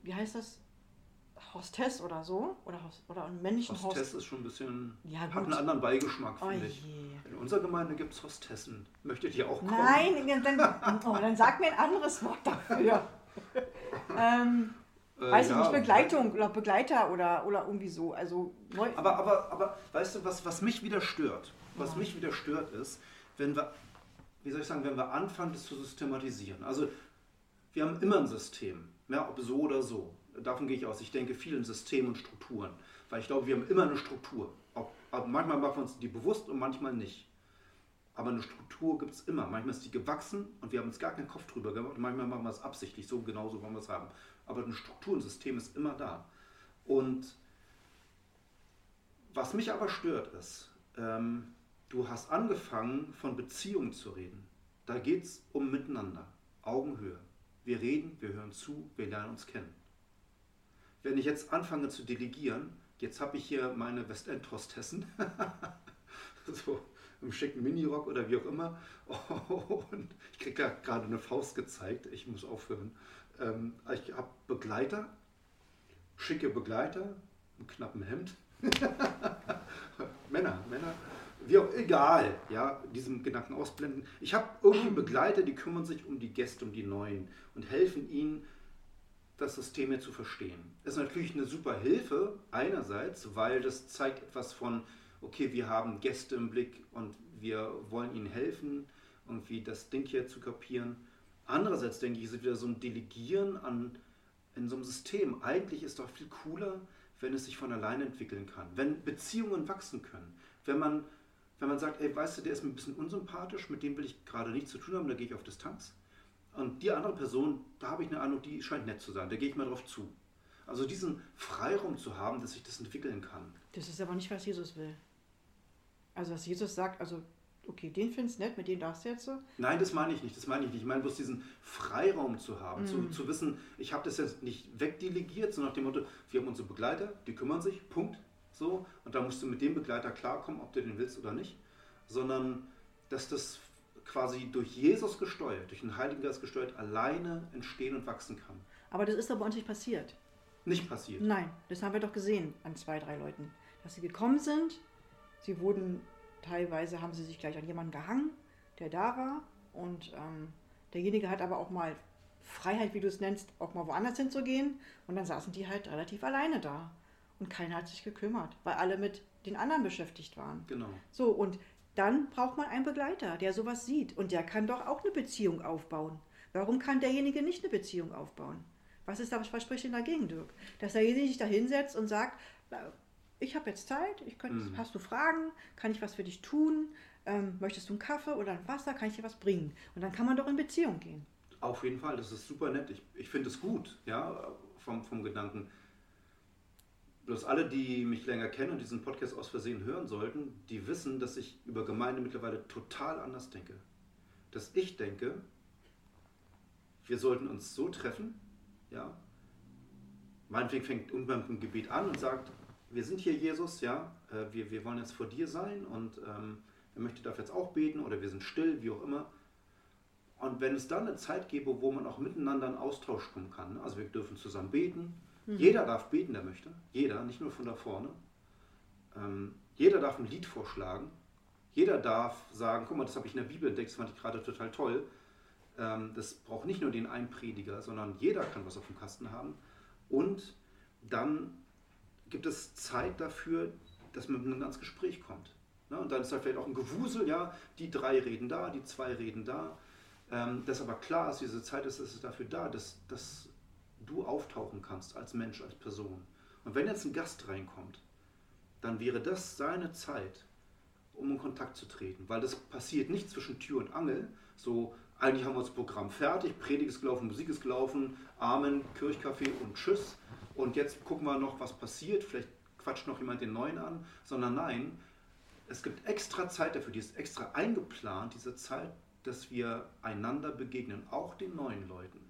wie heißt das, Hostess oder so, oder einen männlichen Hostess. Hostess ist schon ein bisschen, hat einen anderen Beigeschmack, finde ich. In unserer Gemeinde gibt es Hostessen. Möchtet ihr auch kommen? Nein, dann sag mir ein anderes Wort dafür. Weiß ich nicht, Begleitung oder Begleiter oder irgendwie so. Also neu. Aber weißt du, was mich wieder stört? Ist, wenn wir, wenn wir anfangen, das zu systematisieren. Also wir haben immer ein System, ja, ob so oder so. Davon gehe ich aus. Ich denke viel in Systemen und Strukturen. Weil ich glaube, wir haben immer eine Struktur. Manchmal machen wir uns die bewusst und manchmal nicht. Aber eine Struktur gibt es immer. Manchmal ist die gewachsen und wir haben uns gar keinen Kopf drüber gemacht. Und manchmal machen wir es absichtlich, so genauso wollen wir es haben. Aber eine Struktur, ein System ist immer da. Und was mich aber stört ist, du hast angefangen, von Beziehungen zu reden. Da geht es um Miteinander, Augenhöhe. Wir reden, wir hören zu, wir lernen uns kennen. Wenn ich jetzt anfange zu delegieren, jetzt habe ich hier meine Westend-Hostessen, so im schicken Minirock oder wie auch immer, und ich kriege da gerade eine Faust gezeigt, ich muss aufhören. Ich habe Begleiter, schicke Begleiter, im knappen Hemd, Männer, wie auch, egal, ja, diesen Gedanken ausblenden. Ich habe irgendwie Begleiter, die kümmern sich um die Gäste, um die Neuen und helfen ihnen, das System hier zu verstehen. Das ist natürlich eine super Hilfe, einerseits, weil das zeigt etwas von, okay, wir haben Gäste im Blick und wir wollen ihnen helfen, irgendwie das Ding hier zu kapieren. Andererseits, denke ich, ist es wieder so ein Delegieren in so einem System. Eigentlich ist doch viel cooler, wenn es sich von alleine entwickeln kann, wenn Beziehungen wachsen können, wenn man sagt, ey, weißt du, der ist mir ein bisschen unsympathisch, mit dem will ich gerade nichts zu tun haben, da gehe ich auf Distanz. Und die andere Person, da habe ich eine Ahnung, die scheint nett zu sein, da gehe ich mal drauf zu. Also diesen Freiraum zu haben, dass ich das entwickeln kann. Das ist aber nicht, was Jesus will. Also was Jesus sagt, also okay, den findest du nett, mit dem darfst du jetzt. Nein, das meine ich nicht. Ich meine bloß diesen Freiraum zu haben, zu wissen, ich habe das jetzt nicht wegdelegiert, so nach dem Motto, wir haben unsere Begleiter, die kümmern sich, Punkt. So, und da musst du mit dem Begleiter klarkommen, ob du den willst oder nicht. Sondern, dass das quasi durch Jesus gesteuert, durch den Heiligen Geist gesteuert, alleine entstehen und wachsen kann. Aber das ist doch bei uns nicht passiert. Nicht passiert? Nein, das haben wir doch gesehen an 2, 3 Leuten. Dass sie gekommen sind, sie wurden, teilweise haben sie sich gleich an jemanden gehangen, der da war, und derjenige hat aber auch mal Freiheit, wie du es nennst, auch mal woanders hinzugehen, und dann saßen die halt relativ alleine da. Und keiner hat sich gekümmert, weil alle mit den anderen beschäftigt waren. Genau. So, und dann braucht man einen Begleiter, der sowas sieht. Und der kann doch auch eine Beziehung aufbauen. Warum kann derjenige nicht eine Beziehung aufbauen? Was spricht denn dagegen, Dirk? Dass derjenige sich da hinsetzt und sagt, ich habe jetzt Zeit, hast du Fragen, kann ich was für dich tun, möchtest du einen Kaffee oder ein Wasser, kann ich dir was bringen? Und dann kann man doch in Beziehung gehen. Auf jeden Fall, das ist super nett. Ich finde es gut, ja, vom Gedanken. Bloß alle, die mich länger kennen und diesen Podcast aus Versehen hören sollten, die wissen, dass ich über Gemeinde mittlerweile total anders denke. Dass ich denke, wir sollten uns so treffen, ja, meinetwegen fängt irgendwann mit dem Gebet an und sagt, wir sind hier, Jesus, ja, wir wollen jetzt vor dir sein und er möchte dafür jetzt auch beten oder wir sind still, wie auch immer. Und wenn es dann eine Zeit gäbe, wo man auch miteinander in Austausch kommen kann, ne? Also wir dürfen zusammen beten, jeder darf beten, der möchte. Jeder, nicht nur von da vorne. Jeder darf ein Lied vorschlagen. Jeder darf sagen, guck mal, das habe ich in der Bibel entdeckt, das fand ich gerade total toll. Das braucht nicht nur den einen Prediger, sondern jeder kann was auf dem Kasten haben. Und dann gibt es Zeit dafür, dass man miteinander ins Gespräch kommt. Und dann ist da vielleicht auch ein Gewusel, ja, die drei reden da, die zwei reden da. Dass aber klar ist, diese Zeit ist, es dafür da, dass du auftauchen kannst als Mensch, als Person. Und wenn jetzt ein Gast reinkommt, dann wäre das seine Zeit, um in Kontakt zu treten. Weil das passiert nicht zwischen Tür und Angel. So, eigentlich haben wir das Programm fertig, Predigt ist gelaufen, Musik ist gelaufen, Amen, Kirchkaffee und Tschüss. Und jetzt gucken wir noch, was passiert. Vielleicht quatscht noch jemand den Neuen an. Sondern nein, es gibt extra Zeit dafür, die ist extra eingeplant, diese Zeit, dass wir einander begegnen, auch den neuen Leuten.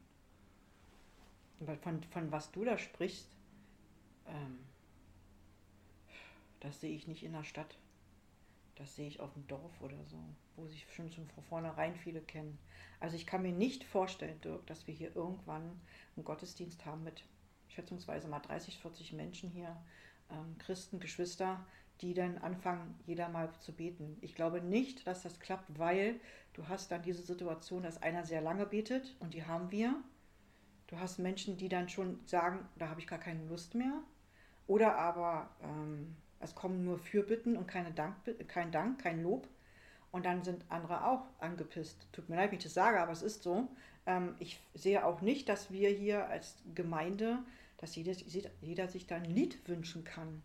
Aber von was du da sprichst, das sehe ich nicht in der Stadt. Das sehe ich auf dem Dorf oder so, wo sich schon von vornherein viele kennen. Also ich kann mir nicht vorstellen, Dirk, dass wir hier irgendwann einen Gottesdienst haben mit schätzungsweise mal 30, 40 Menschen hier, Christen, Geschwister, die dann anfangen, jeder mal zu beten. Ich glaube nicht, dass das klappt, weil du hast dann diese Situation, dass einer sehr lange betet und die haben wir. Du hast Menschen, die dann schon sagen, da habe ich gar keine Lust mehr. Oder aber es kommen nur Fürbitten und kein Dank, kein Lob. Und dann sind andere auch angepisst. Tut mir leid, wenn ich das sage, aber es ist so. Ich sehe auch nicht, dass wir hier als Gemeinde, dass jeder sich da ein Lied wünschen kann.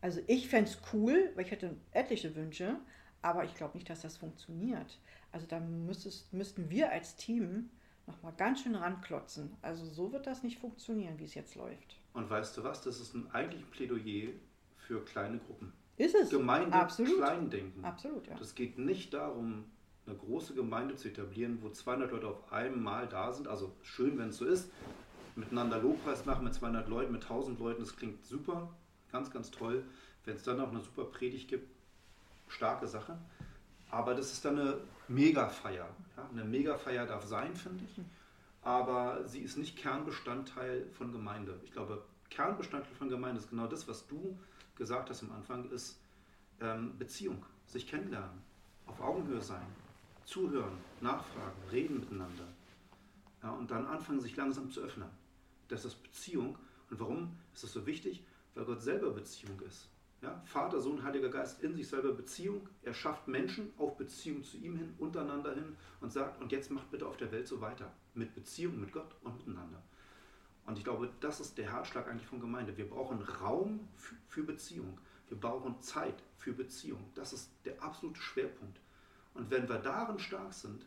Also ich fände es cool, weil ich hätte etliche Wünsche, aber ich glaube nicht, dass das funktioniert. Also da müssten wir als Team nochmal ganz schön ranklotzen. Also so wird das nicht funktionieren, wie es jetzt läuft. Und weißt du was, das ist eigentlich ein Plädoyer für kleine Gruppen. Ist es? Gemeinde klein denken. Absolut, ja. Das geht nicht darum, eine große Gemeinde zu etablieren, wo 200 Leute auf einmal da sind. Also schön, wenn es so ist. Miteinander Lobpreis machen mit 200 Leuten, mit 1000 Leuten, das klingt super. Ganz, ganz toll, wenn es dann auch eine super Predigt gibt, starke Sache. Aber das ist dann eine Mega-Feier. Ja? Eine Mega-Feier darf sein, finde ich. Aber sie ist nicht Kernbestandteil von Gemeinde. Ich glaube, Kernbestandteil von Gemeinde ist genau das, was du gesagt hast am Anfang, ist Beziehung, sich kennenlernen, auf Augenhöhe sein, zuhören, nachfragen, reden miteinander. Ja, und dann anfangen, sich langsam zu öffnen. Das ist Beziehung. Und warum ist das so wichtig? Weil Gott selber Beziehung ist. Ja? Vater, Sohn, Heiliger Geist, in sich selber Beziehung. Er schafft Menschen auf Beziehung zu ihm hin, untereinander hin und sagt, und jetzt macht bitte auf der Welt so weiter. Mit Beziehung, mit Gott und miteinander. Und ich glaube, das ist der Herzschlag eigentlich von Gemeinde. Wir brauchen Raum für Beziehung. Wir brauchen Zeit für Beziehung. Das ist der absolute Schwerpunkt. Und wenn wir darin stark sind,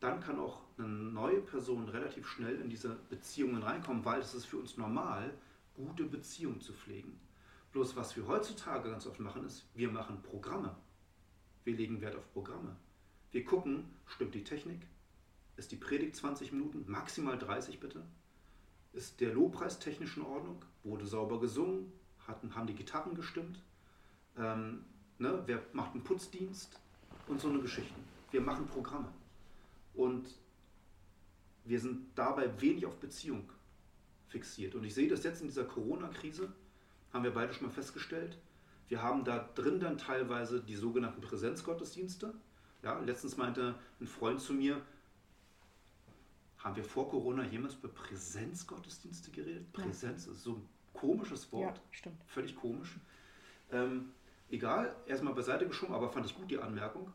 dann kann auch eine neue Person relativ schnell in diese Beziehungen reinkommen, weil es ist für uns normal, gute Beziehung zu pflegen. Bloß was wir heutzutage ganz oft machen ist, wir machen Programme. Wir legen Wert auf Programme. Wir gucken, stimmt die Technik? Ist die Predigt 20 Minuten? Maximal 30 bitte? Ist der Lobpreis technisch in Ordnung? Wurde sauber gesungen? Haben die Gitarren gestimmt? Wer macht einen Putzdienst? Und so eine Geschichten. Wir machen Programme. Und wir sind dabei wenig auf Beziehung fixiert. Und ich sehe das jetzt in dieser Corona-Krise, haben wir beide schon mal festgestellt. Wir haben da drin dann teilweise die sogenannten Präsenzgottesdienste. Ja, letztens meinte ein Freund zu mir, haben wir vor Corona jemals über Präsenzgottesdienste geredet? Präsenz ist so ein komisches Wort, ja, stimmt. Völlig komisch. Egal, erstmal beiseite geschoben, aber fand ich gut die Anmerkung.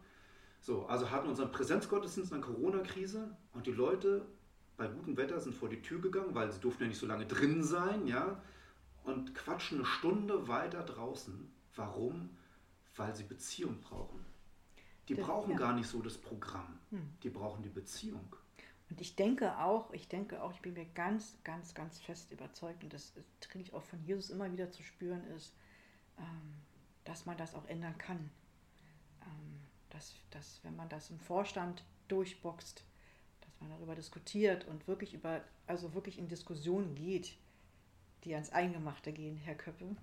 So, also hatten unseren Präsenzgottesdienst in der Corona-Krise und die Leute bei gutem Wetter sind vor die Tür gegangen, weil sie durften ja nicht so lange drin sein, ja, und quatschen eine Stunde weiter draußen. Warum? Weil sie Beziehung brauchen. Die brauchen gar nicht so das Programm. Die brauchen die Beziehung. Und ich denke auch, ich bin mir ganz, ganz, ganz fest überzeugt, und das kriege ich auch von Jesus immer wieder zu spüren, ist, dass man das auch ändern kann. Dass wenn man das im Vorstand durchboxt, man darüber diskutiert und wirklich in Diskussionen geht, die ans Eingemachte gehen, Herr Köppe,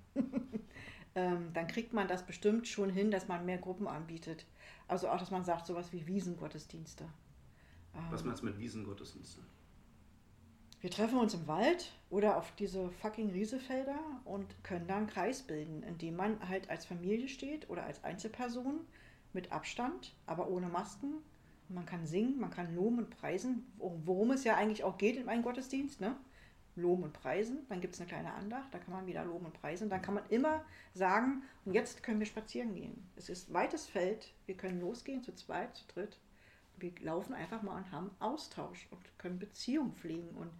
dann kriegt man das bestimmt schon hin, dass man mehr Gruppen anbietet. Also auch, dass man sagt, sowas wie Wiesengottesdienste. Was meinst du mit Wiesengottesdiensten? Wir treffen uns im Wald oder auf diese fucking Riesefelder und können da einen Kreis bilden, in dem man halt als Familie steht oder als Einzelperson mit Abstand, aber ohne Masken. Man kann singen, man kann loben und preisen, worum es ja eigentlich auch geht in meinem Gottesdienst. Ne? loben und preisen. Dann gibt es eine kleine Andacht, da kann man wieder loben und preisen. Dann kann man immer sagen, und jetzt können wir spazieren gehen. Es ist weites Feld, wir können losgehen, zu zweit, zu dritt. Wir laufen einfach mal und haben Austausch und können Beziehung pflegen. Und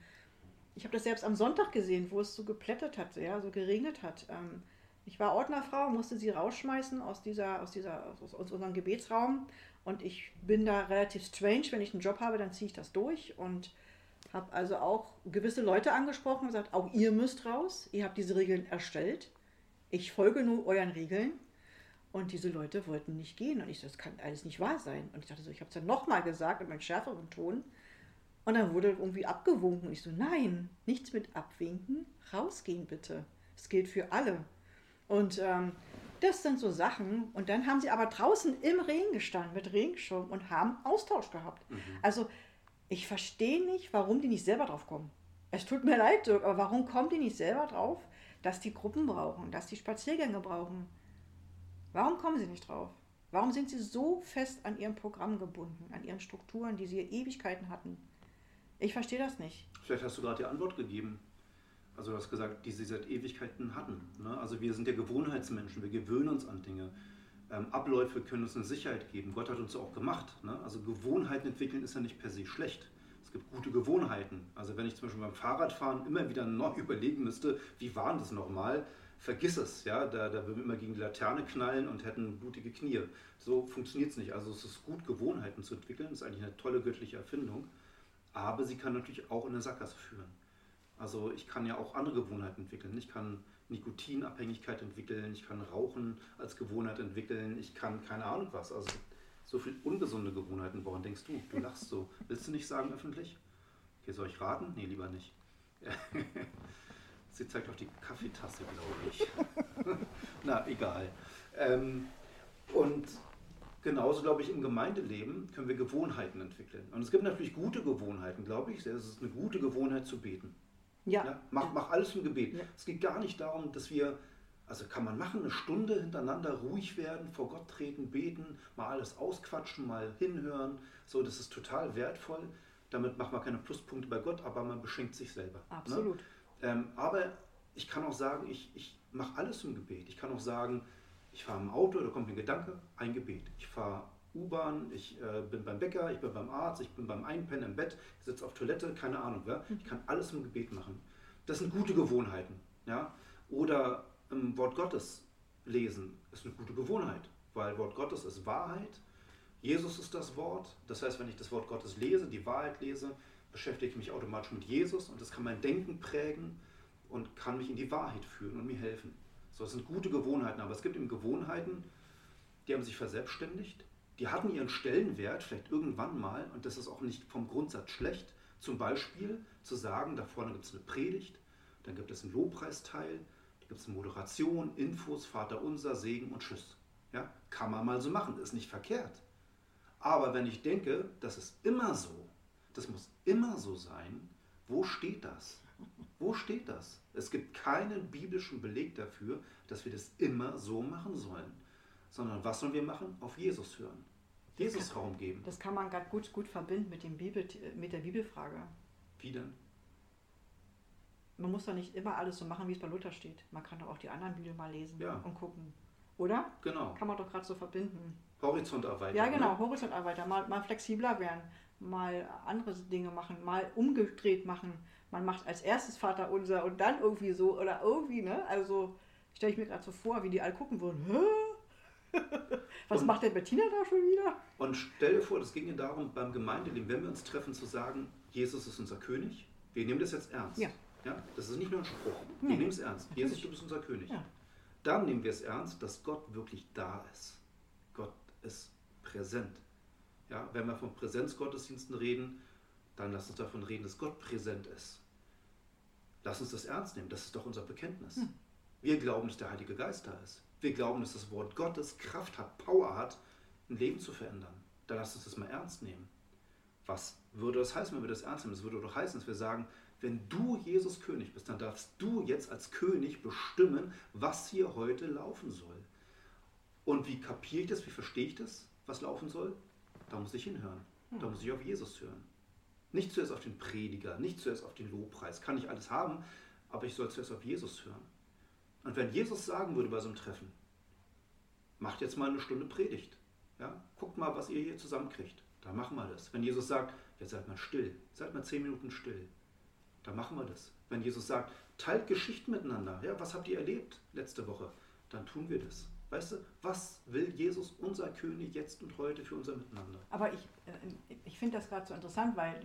ich habe das selbst am Sonntag gesehen, wo es so geplättet hat, ja, so geregnet hat. Ich war Ordnerfrau, musste sie rausschmeißen aus unserem Gebetsraum. Und ich bin da relativ strange, wenn ich einen Job habe, dann ziehe ich das durch und habe also auch gewisse Leute angesprochen und gesagt, auch ihr müsst raus, ihr habt diese Regeln erstellt, ich folge nur euren Regeln. Und diese Leute wollten nicht gehen und ich so, das kann alles nicht wahr sein. Und ich dachte so, ich habe es dann nochmal gesagt in meinem schärferen Ton und dann wurde irgendwie abgewunken. Und ich so, nein, nichts mit abwinken, rausgehen bitte, es gilt für alle. Und das sind so Sachen. Und dann haben sie aber draußen im Regen gestanden mit Regenschirm und haben Austausch gehabt. Mhm. Also ich verstehe nicht, warum die nicht selber drauf kommen. Es tut mir leid, Dirk, aber warum kommen die nicht selber drauf, dass die Gruppen brauchen, dass die Spaziergänge brauchen? Warum kommen sie nicht drauf? Warum sind sie so fest an ihrem Programm gebunden, an ihren Strukturen, die sie Ewigkeiten hatten? Ich verstehe das nicht. Vielleicht hast du gerade die Antwort gegeben. Also du hast gesagt, die sie seit Ewigkeiten hatten. Ne? Also wir sind ja Gewohnheitsmenschen, wir gewöhnen uns an Dinge. Abläufe können uns eine Sicherheit geben. Gott hat uns auch gemacht. Ne? Also Gewohnheiten entwickeln ist ja nicht per se schlecht. Es gibt gute Gewohnheiten. Also wenn ich zum Beispiel beim Fahrradfahren immer wieder neu überlegen müsste, wie war denn das nochmal? Vergiss es. Ja? Da würden wir immer gegen die Laterne knallen und hätten blutige Knie. So funktioniert es nicht. Also es ist gut, Gewohnheiten zu entwickeln. Das ist eigentlich eine tolle göttliche Erfindung. Aber sie kann natürlich auch in eine Sackgasse führen. Also ich kann ja auch andere Gewohnheiten entwickeln. Ich kann Nikotinabhängigkeit entwickeln, ich kann Rauchen als Gewohnheit entwickeln, ich kann keine Ahnung was. Also so viele ungesunde Gewohnheiten, woran denkst du? Du lachst so. Willst du nicht sagen öffentlich? Okay, soll ich raten? Nee, lieber nicht. Sie zeigt auf die Kaffeetasse, glaube ich. Na, egal. Und genauso, glaube ich, im Gemeindeleben können wir Gewohnheiten entwickeln. Und es gibt natürlich gute Gewohnheiten, glaube ich. Es ist eine gute Gewohnheit zu beten. Ja. Ja, mach alles im Gebet. Ja. Es geht gar nicht darum, dass wir, also kann man machen, eine Stunde hintereinander ruhig werden, vor Gott treten, beten, mal alles ausquatschen, mal hinhören. So, das ist total wertvoll. Damit macht man keine Pluspunkte bei Gott, aber man beschenkt sich selber. Absolut. Ne? Aber ich kann auch sagen, ich mache alles im Gebet. Ich kann auch sagen, ich fahre im Auto, da kommt ein Gedanke, ein Gebet. Ich fahre U-Bahn, ich bin beim Bäcker, ich bin beim Arzt, ich bin beim Einpennen im Bett, ich sitze auf Toilette, keine Ahnung. Ja? Ich kann alles im Gebet machen. Das sind gute Gewohnheiten. Ja? Oder im Wort Gottes lesen ist eine gute Gewohnheit, weil Wort Gottes ist Wahrheit, Jesus ist das Wort. Das heißt, wenn ich das Wort Gottes lese, die Wahrheit lese, beschäftige ich mich automatisch mit Jesus und das kann mein Denken prägen und kann mich in die Wahrheit führen und mir helfen. So, das sind gute Gewohnheiten, aber es gibt eben Gewohnheiten, die haben sich verselbstständigt. Die hatten ihren Stellenwert, vielleicht irgendwann mal, und das ist auch nicht vom Grundsatz schlecht, zum Beispiel zu sagen, da vorne gibt es eine Predigt, dann gibt es einen Lobpreisteil, da gibt es eine Moderation, Infos, Vaterunser, Segen und Tschüss. Ja, kann man mal so machen, ist nicht verkehrt. Aber wenn ich denke, das ist immer so, das muss immer so sein, wo steht das? Wo steht das? Es gibt keinen biblischen Beleg dafür, dass wir das immer so machen sollen. Sondern was sollen wir machen? Auf Jesus hören. Jesus Raum geben. Das kann man gerade gut verbinden mit der Bibelfrage. Wie denn? Man muss doch nicht immer alles so machen, wie es bei Luther steht. Man kann doch auch die anderen Bibel mal lesen und gucken. Oder? Genau. Kann man doch gerade so verbinden. Horizont erweitern. Ja, genau, ne? Horizont erweitern. Mal flexibler werden, mal andere Dinge machen, mal umgedreht machen. Man macht als erstes Vaterunser und dann irgendwie so oder irgendwie, ne? Also stelle ich mir gerade so vor, wie die alle gucken würden. Hä? Was macht denn Bettina da schon wieder? Und stell dir vor, das ging ja darum, beim Gemeindeleben, wenn wir uns treffen, zu sagen, Jesus ist unser König. Wir nehmen das jetzt ernst. Ja. Ja, das ist nicht nur ein Spruch. Wir nehmen es ernst. Natürlich. Jesus, du bist unser König. Ja. Dann nehmen wir es ernst, dass Gott wirklich da ist. Gott ist präsent. Ja, wenn wir von Präsenzgottesdiensten reden, dann lass uns davon reden, dass Gott präsent ist. Lass uns das ernst nehmen. Das ist doch unser Bekenntnis. Hm. Wir glauben, dass der Heilige Geist da ist. Wir glauben, dass das Wort Gottes Kraft hat, Power hat, ein Leben zu verändern. Dann lasst uns das mal ernst nehmen. Was würde das heißen, wenn wir das ernst nehmen? Das würde doch heißen, dass wir sagen, wenn du Jesus König bist, dann darfst du jetzt als König bestimmen, was hier heute laufen soll. Und wie kapiere ich das, wie verstehe ich das, was laufen soll? Da muss ich hinhören. Da muss ich auf Jesus hören. Nicht zuerst auf den Prediger, nicht zuerst auf den Lobpreis. Kann ich alles haben, aber ich soll zuerst auf Jesus hören. Und wenn Jesus sagen würde bei so einem Treffen, macht jetzt mal eine Stunde Predigt. Ja? Guckt mal, was ihr hier zusammenkriegt. Dann machen wir das. Wenn Jesus sagt, jetzt seid mal still, seid mal 10 Minuten still, dann machen wir das. Wenn Jesus sagt, teilt Geschichten miteinander. Ja, was habt ihr erlebt letzte Woche? Dann tun wir das. Weißt du, was will Jesus, unser König, jetzt und heute für unser Miteinander? Aber ich finde das gerade so interessant, weil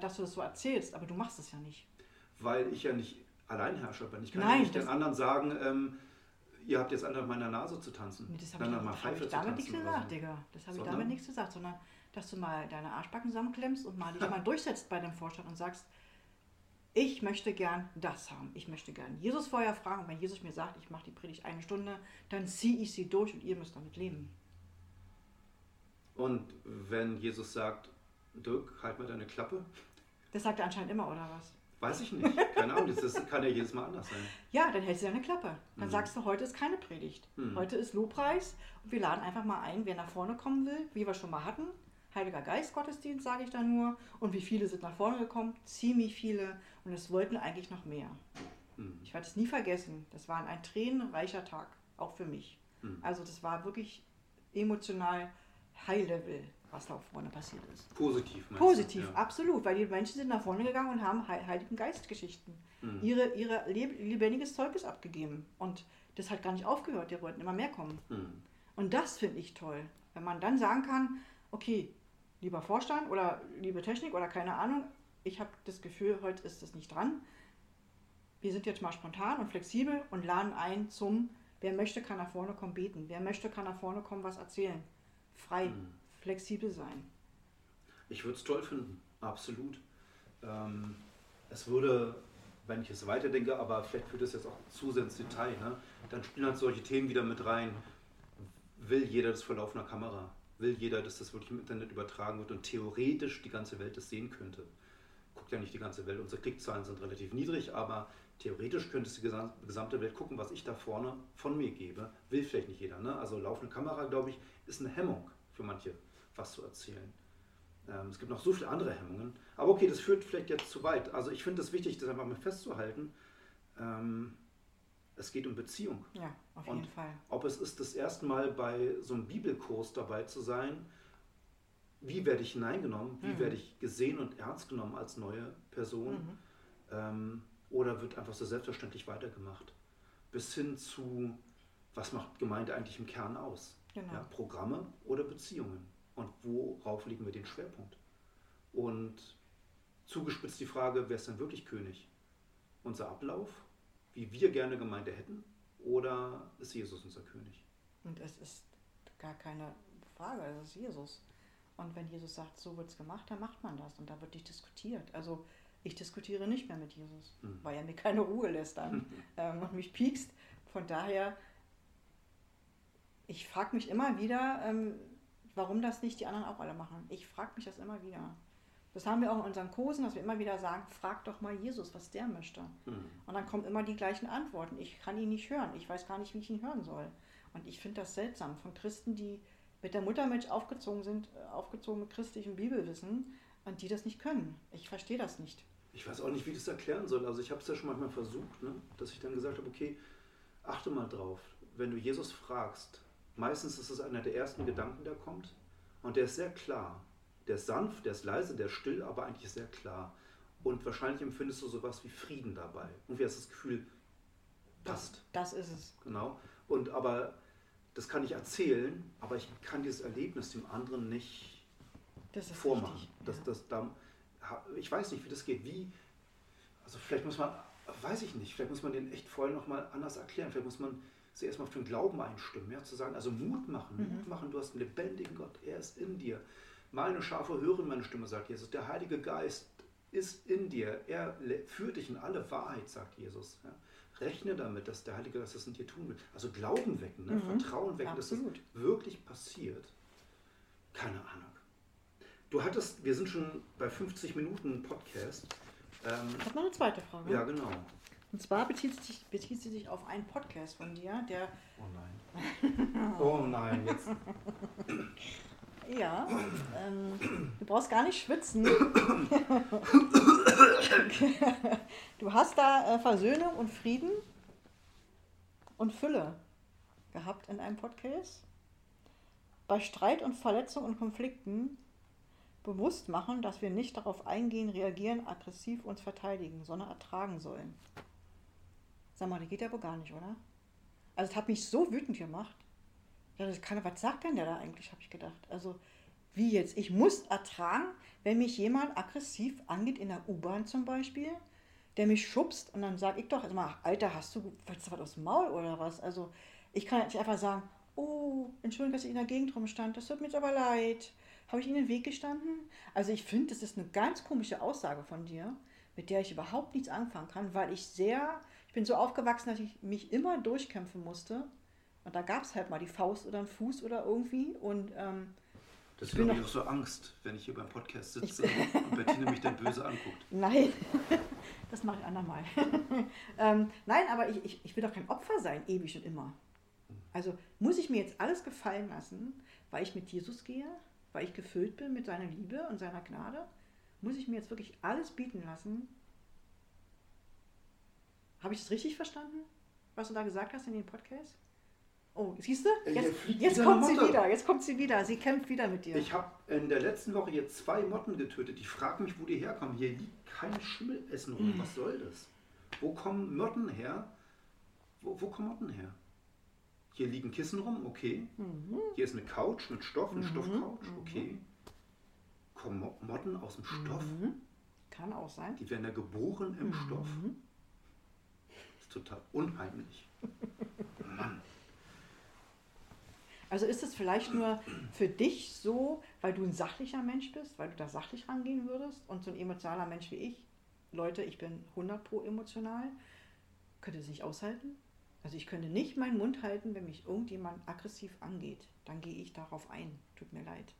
dass du das so erzählst, aber du machst es ja nicht. Weil ich ja nicht Alleinherrscher bin. Ich kann ja nicht den anderen sagen, ihr habt jetzt an meiner Nase zu tanzen. Nee, das habe ich damit nichts gesagt, Digga. Das habe ich damit nichts gesagt, sondern dass du mal deine Arschbacken zusammenklemmst und mal dich mal durchsetzt bei dem Vorstand und sagst, ich möchte gern das haben. Ich möchte gern Jesus vorher fragen. Und wenn Jesus mir sagt, ich mache die Predigt 1 Stunde, dann ziehe ich sie durch und ihr müsst damit leben. Und wenn Jesus sagt, Dirk, halt mal deine Klappe. Das sagt er anscheinend immer, oder was? Weiß ich nicht. Keine Ahnung, das kann ja jedes Mal anders sein. Ja, dann hältst du deine Klappe. Dann sagst du, heute ist keine Predigt. Heute ist Lobpreis. Und wir laden einfach mal ein, wer nach vorne kommen will, wie wir schon mal hatten. Heiliger Geist Gottesdienst, sage ich da nur. Und wie viele sind nach vorne gekommen? Ziemlich viele. Und es wollten eigentlich noch mehr. Ich werde es nie vergessen. Das war ein tränenreicher Tag, auch für mich. Also das war wirklich emotional High Level, was da vorne passiert ist. Positiv, meinst du? Positiv, ja. Absolut. Weil die Menschen sind nach vorne gegangen und haben Heiligen Geistgeschichten. Ihre lebendiges Zeug ist abgegeben. Und das hat gar nicht aufgehört. Die wollten immer mehr kommen. Und das finde ich toll. Wenn man dann sagen kann, okay, lieber Vorstand oder liebe Technik oder keine Ahnung, ich habe das Gefühl, heute ist das nicht dran. Wir sind jetzt mal spontan und flexibel und laden ein zum, wer möchte, kann nach vorne kommen, beten. Wer möchte, kann nach vorne kommen, was erzählen. Frei, flexibel sein. Ich würde es toll finden, absolut. Es würde, wenn ich es weiterdenke, aber vielleicht führt es jetzt auch zu sehr ins Detail, ne? Dann spielen halt solche Themen wieder mit rein. Will jeder das vor laufender Kamera? Will jeder, dass das wirklich im Internet übertragen wird und theoretisch die ganze Welt das sehen könnte? Guckt ja nicht die ganze Welt, unsere Klickzahlen sind relativ niedrig, aber theoretisch könnte die gesamte Welt gucken, was ich da vorne von mir gebe. Will vielleicht nicht jeder, ne? Also laufende Kamera, glaube ich, ist eine Hemmung für manche, was zu erzählen. Es gibt noch so viele andere Hemmungen, aber okay, das führt vielleicht jetzt zu weit. Also ich finde es wichtig, das einfach mal festzuhalten. Es geht um Beziehung. Ja, auf jeden Fall. Ob es ist, das erste Mal bei so einem Bibelkurs dabei zu sein, wie werde ich hineingenommen, wie werde ich gesehen und ernst genommen als neue Person, oder wird einfach so selbstverständlich weitergemacht. Bis hin zu, was macht Gemeinde eigentlich im Kern aus? Genau. Ja, Programme oder Beziehungen? Und worauf legen wir den Schwerpunkt? Und zugespitzt die Frage, wer ist denn wirklich König? Unser Ablauf? Wie wir gerne Gemeinde hätten, oder ist Jesus unser König? Und es ist gar keine Frage, es ist Jesus. Und wenn Jesus sagt, so wird es gemacht, dann macht man das und da wird nicht diskutiert. Also ich diskutiere nicht mehr mit Jesus, weil er mir keine Ruhe lässt dann und mich piekst. Von daher, ich frage mich immer wieder, warum das nicht die anderen auch alle machen. Ich frage mich das immer wieder. Das haben wir auch in unseren Kursen, dass wir immer wieder sagen, frag doch mal Jesus, was der möchte. Und dann kommen immer die gleichen Antworten. Ich kann ihn nicht hören. Ich weiß gar nicht, wie ich ihn hören soll. Und ich finde das seltsam von Christen, die mit der Muttermilch aufgezogen sind, aufgezogen mit christlichem Bibelwissen, und die das nicht können. Ich verstehe das nicht. Ich weiß auch nicht, wie ich das erklären soll. Also ich habe es ja schon manchmal versucht, ne? Dass ich dann gesagt habe, okay, achte mal drauf. Wenn du Jesus fragst, meistens ist es einer der ersten Gedanken, der kommt. Und der ist sehr klar. Der ist sanft, der ist leise, der ist still, aber eigentlich sehr klar. Und wahrscheinlich empfindest du sowas wie Frieden dabei. Irgendwie hast du das Gefühl, passt. Das ist es. Genau. Und aber, das kann ich erzählen, aber ich kann dieses Erlebnis dem anderen nicht vormachen. Richtig, ja. Ich weiß nicht, wie das geht. Also vielleicht muss man, weiß ich nicht, vielleicht muss man den echt vorher nochmal anders erklären. Vielleicht muss man sie erstmal auf den Glauben einstimmen. Ja, zu sagen, also Mut machen, du hast einen lebendigen Gott, er ist in dir. Meine Schafe hören meine Stimme, sagt Jesus. Der Heilige Geist ist in dir. Er führt dich in alle Wahrheit, sagt Jesus. Ja? Rechne damit, dass der Heilige Geist das in dir tun will. Also Glauben wecken, ne? Vertrauen wecken, absolut. Dass das wirklich passiert. Keine Ahnung. Wir sind schon bei 50 Minuten Podcast. Ich habe noch eine zweite Frage. Ja, genau. Und zwar bezieht sie sich auf einen Podcast von dir, der... Oh nein. Oh nein, jetzt... Ja, du brauchst gar nicht schwitzen. Du hast da Versöhnung und Frieden und Fülle gehabt in einem Podcast. Bei Streit und Verletzungen und Konflikten bewusst machen, dass wir nicht darauf eingehen, reagieren, aggressiv uns verteidigen, sondern ertragen sollen. Sag mal, das geht ja wohl gar nicht, oder? Also das hat mich so wütend gemacht. Ja, das kann, was sagt denn der da eigentlich, habe ich gedacht. Also wie jetzt? Ich muss ertragen, wenn mich jemand aggressiv angeht, in der U-Bahn zum Beispiel, der mich schubst und dann sage ich doch, also mal, Alter, hast du was aus dem Maul oder was? Also ich kann jetzt nicht einfach sagen, oh, Entschuldigung, dass ich in der Gegend rumstand, das tut mir jetzt aber leid. Habe ich Ihnen in den Weg gestanden? Also ich finde, das ist eine ganz komische Aussage von dir, mit der ich überhaupt nichts anfangen kann, weil ich bin so aufgewachsen, dass ich mich immer durchkämpfen musste. Und da gab es halt mal die Faust oder einen Fuß oder irgendwie. Und deswegen habe ich auch so Angst, wenn ich hier beim Podcast sitze und Bettina mich dann böse anguckt. Nein, das mache ich andermal. Nein, aber ich will doch kein Opfer sein, ewig und immer. Also muss ich mir jetzt alles gefallen lassen, weil ich mit Jesus gehe? Weil ich gefüllt bin mit seiner Liebe und seiner Gnade, muss ich mir jetzt wirklich alles bieten lassen. Habe ich das richtig verstanden, was du da gesagt hast in dem Podcast? Oh, siehst du? Jetzt kommt sie wieder, Sie kämpft wieder mit dir. Ich habe in der letzten Woche hier 2 Motten getötet. Ich frage mich, wo die herkommen. Hier liegt kein Schimmelessen rum. Was soll das? Wo kommen Motten her? Wo kommen Motten her? Hier liegen Kissen rum, okay. Mhm. Hier ist eine Couch mit Stoff, eine Stoffcouch, okay. Kommen Motten aus dem Stoff? Mhm. Kann auch sein. Die werden da geboren im Stoff. Das ist total unheimlich. Mann. Also ist es vielleicht nur für dich so, weil du ein sachlicher Mensch bist, weil du da sachlich rangehen würdest und so ein emotionaler Mensch wie ich, Leute, ich bin 100% emotional, könnt ihr es nicht aushalten? Also ich könnte nicht meinen Mund halten, wenn mich irgendjemand aggressiv angeht. Dann gehe ich darauf ein. Tut mir leid.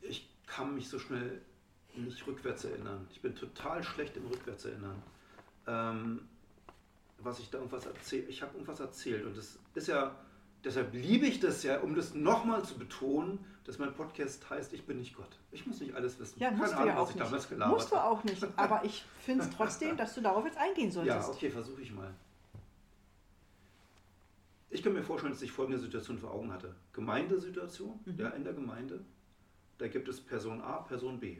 Ich kann mich so schnell nicht rückwärts erinnern. Ich bin total schlecht im Rückwärts erinnern. Was ich da irgendwas erzähle. Ich habe irgendwas erzählt. Und das ist ja, deshalb liebe ich das ja, um das nochmal zu betonen, dass mein Podcast heißt, ich bin nicht Gott. Ich muss nicht alles wissen. Ja, keine Ahnung, was ich damals gelabert habe. Musst du auch nicht, aber ich finde es trotzdem, dass du darauf jetzt eingehen solltest. Ja, okay, versuche ich mal. Ich kann mir vorstellen, dass ich folgende Situation vor Augen hatte. Gemeindesituation, ja, in der Gemeinde, da gibt es Person A, Person B.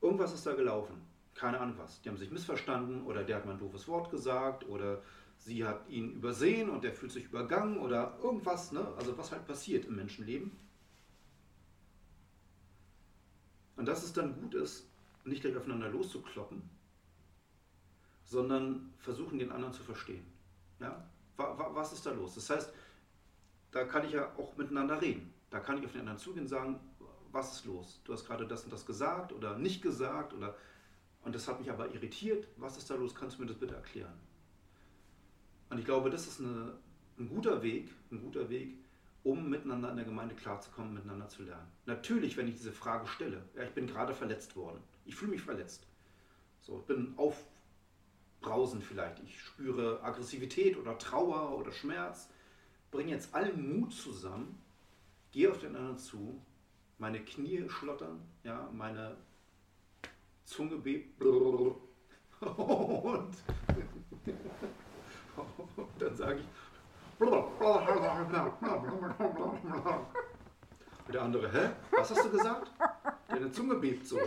Irgendwas ist da gelaufen, keine Ahnung was. Die haben sich missverstanden oder der hat mal ein doofes Wort gesagt oder sie hat ihn übersehen und der fühlt sich übergangen oder irgendwas, ne? Also was halt passiert im Menschenleben. Und dass es dann gut ist, nicht gleich aufeinander loszukloppen, sondern versuchen, den anderen zu verstehen. Ja? Was ist da los? Das heißt, da kann ich ja auch miteinander reden. Da kann ich auf den anderen zugehen und sagen, was ist los? Du hast gerade das und das gesagt oder nicht gesagt oder und das hat mich aber irritiert. Was ist da los? Kannst du mir das bitte erklären? Und ich glaube, das ist ein guter Weg, um miteinander in der Gemeinde klarzukommen, miteinander zu lernen. Natürlich, wenn ich diese Frage stelle, ja, ich bin gerade verletzt worden, ich fühle mich verletzt. So, ich bin aufbrausend vielleicht, ich spüre Aggressivität oder Trauer oder Schmerz. Bringe jetzt allen Mut zusammen, gehe auf den anderen zu, meine Knie schlottern, ja, meine Zunge bebt und dann sage ich und der andere, hä? Was hast du gesagt? Deine Zunge bebt so.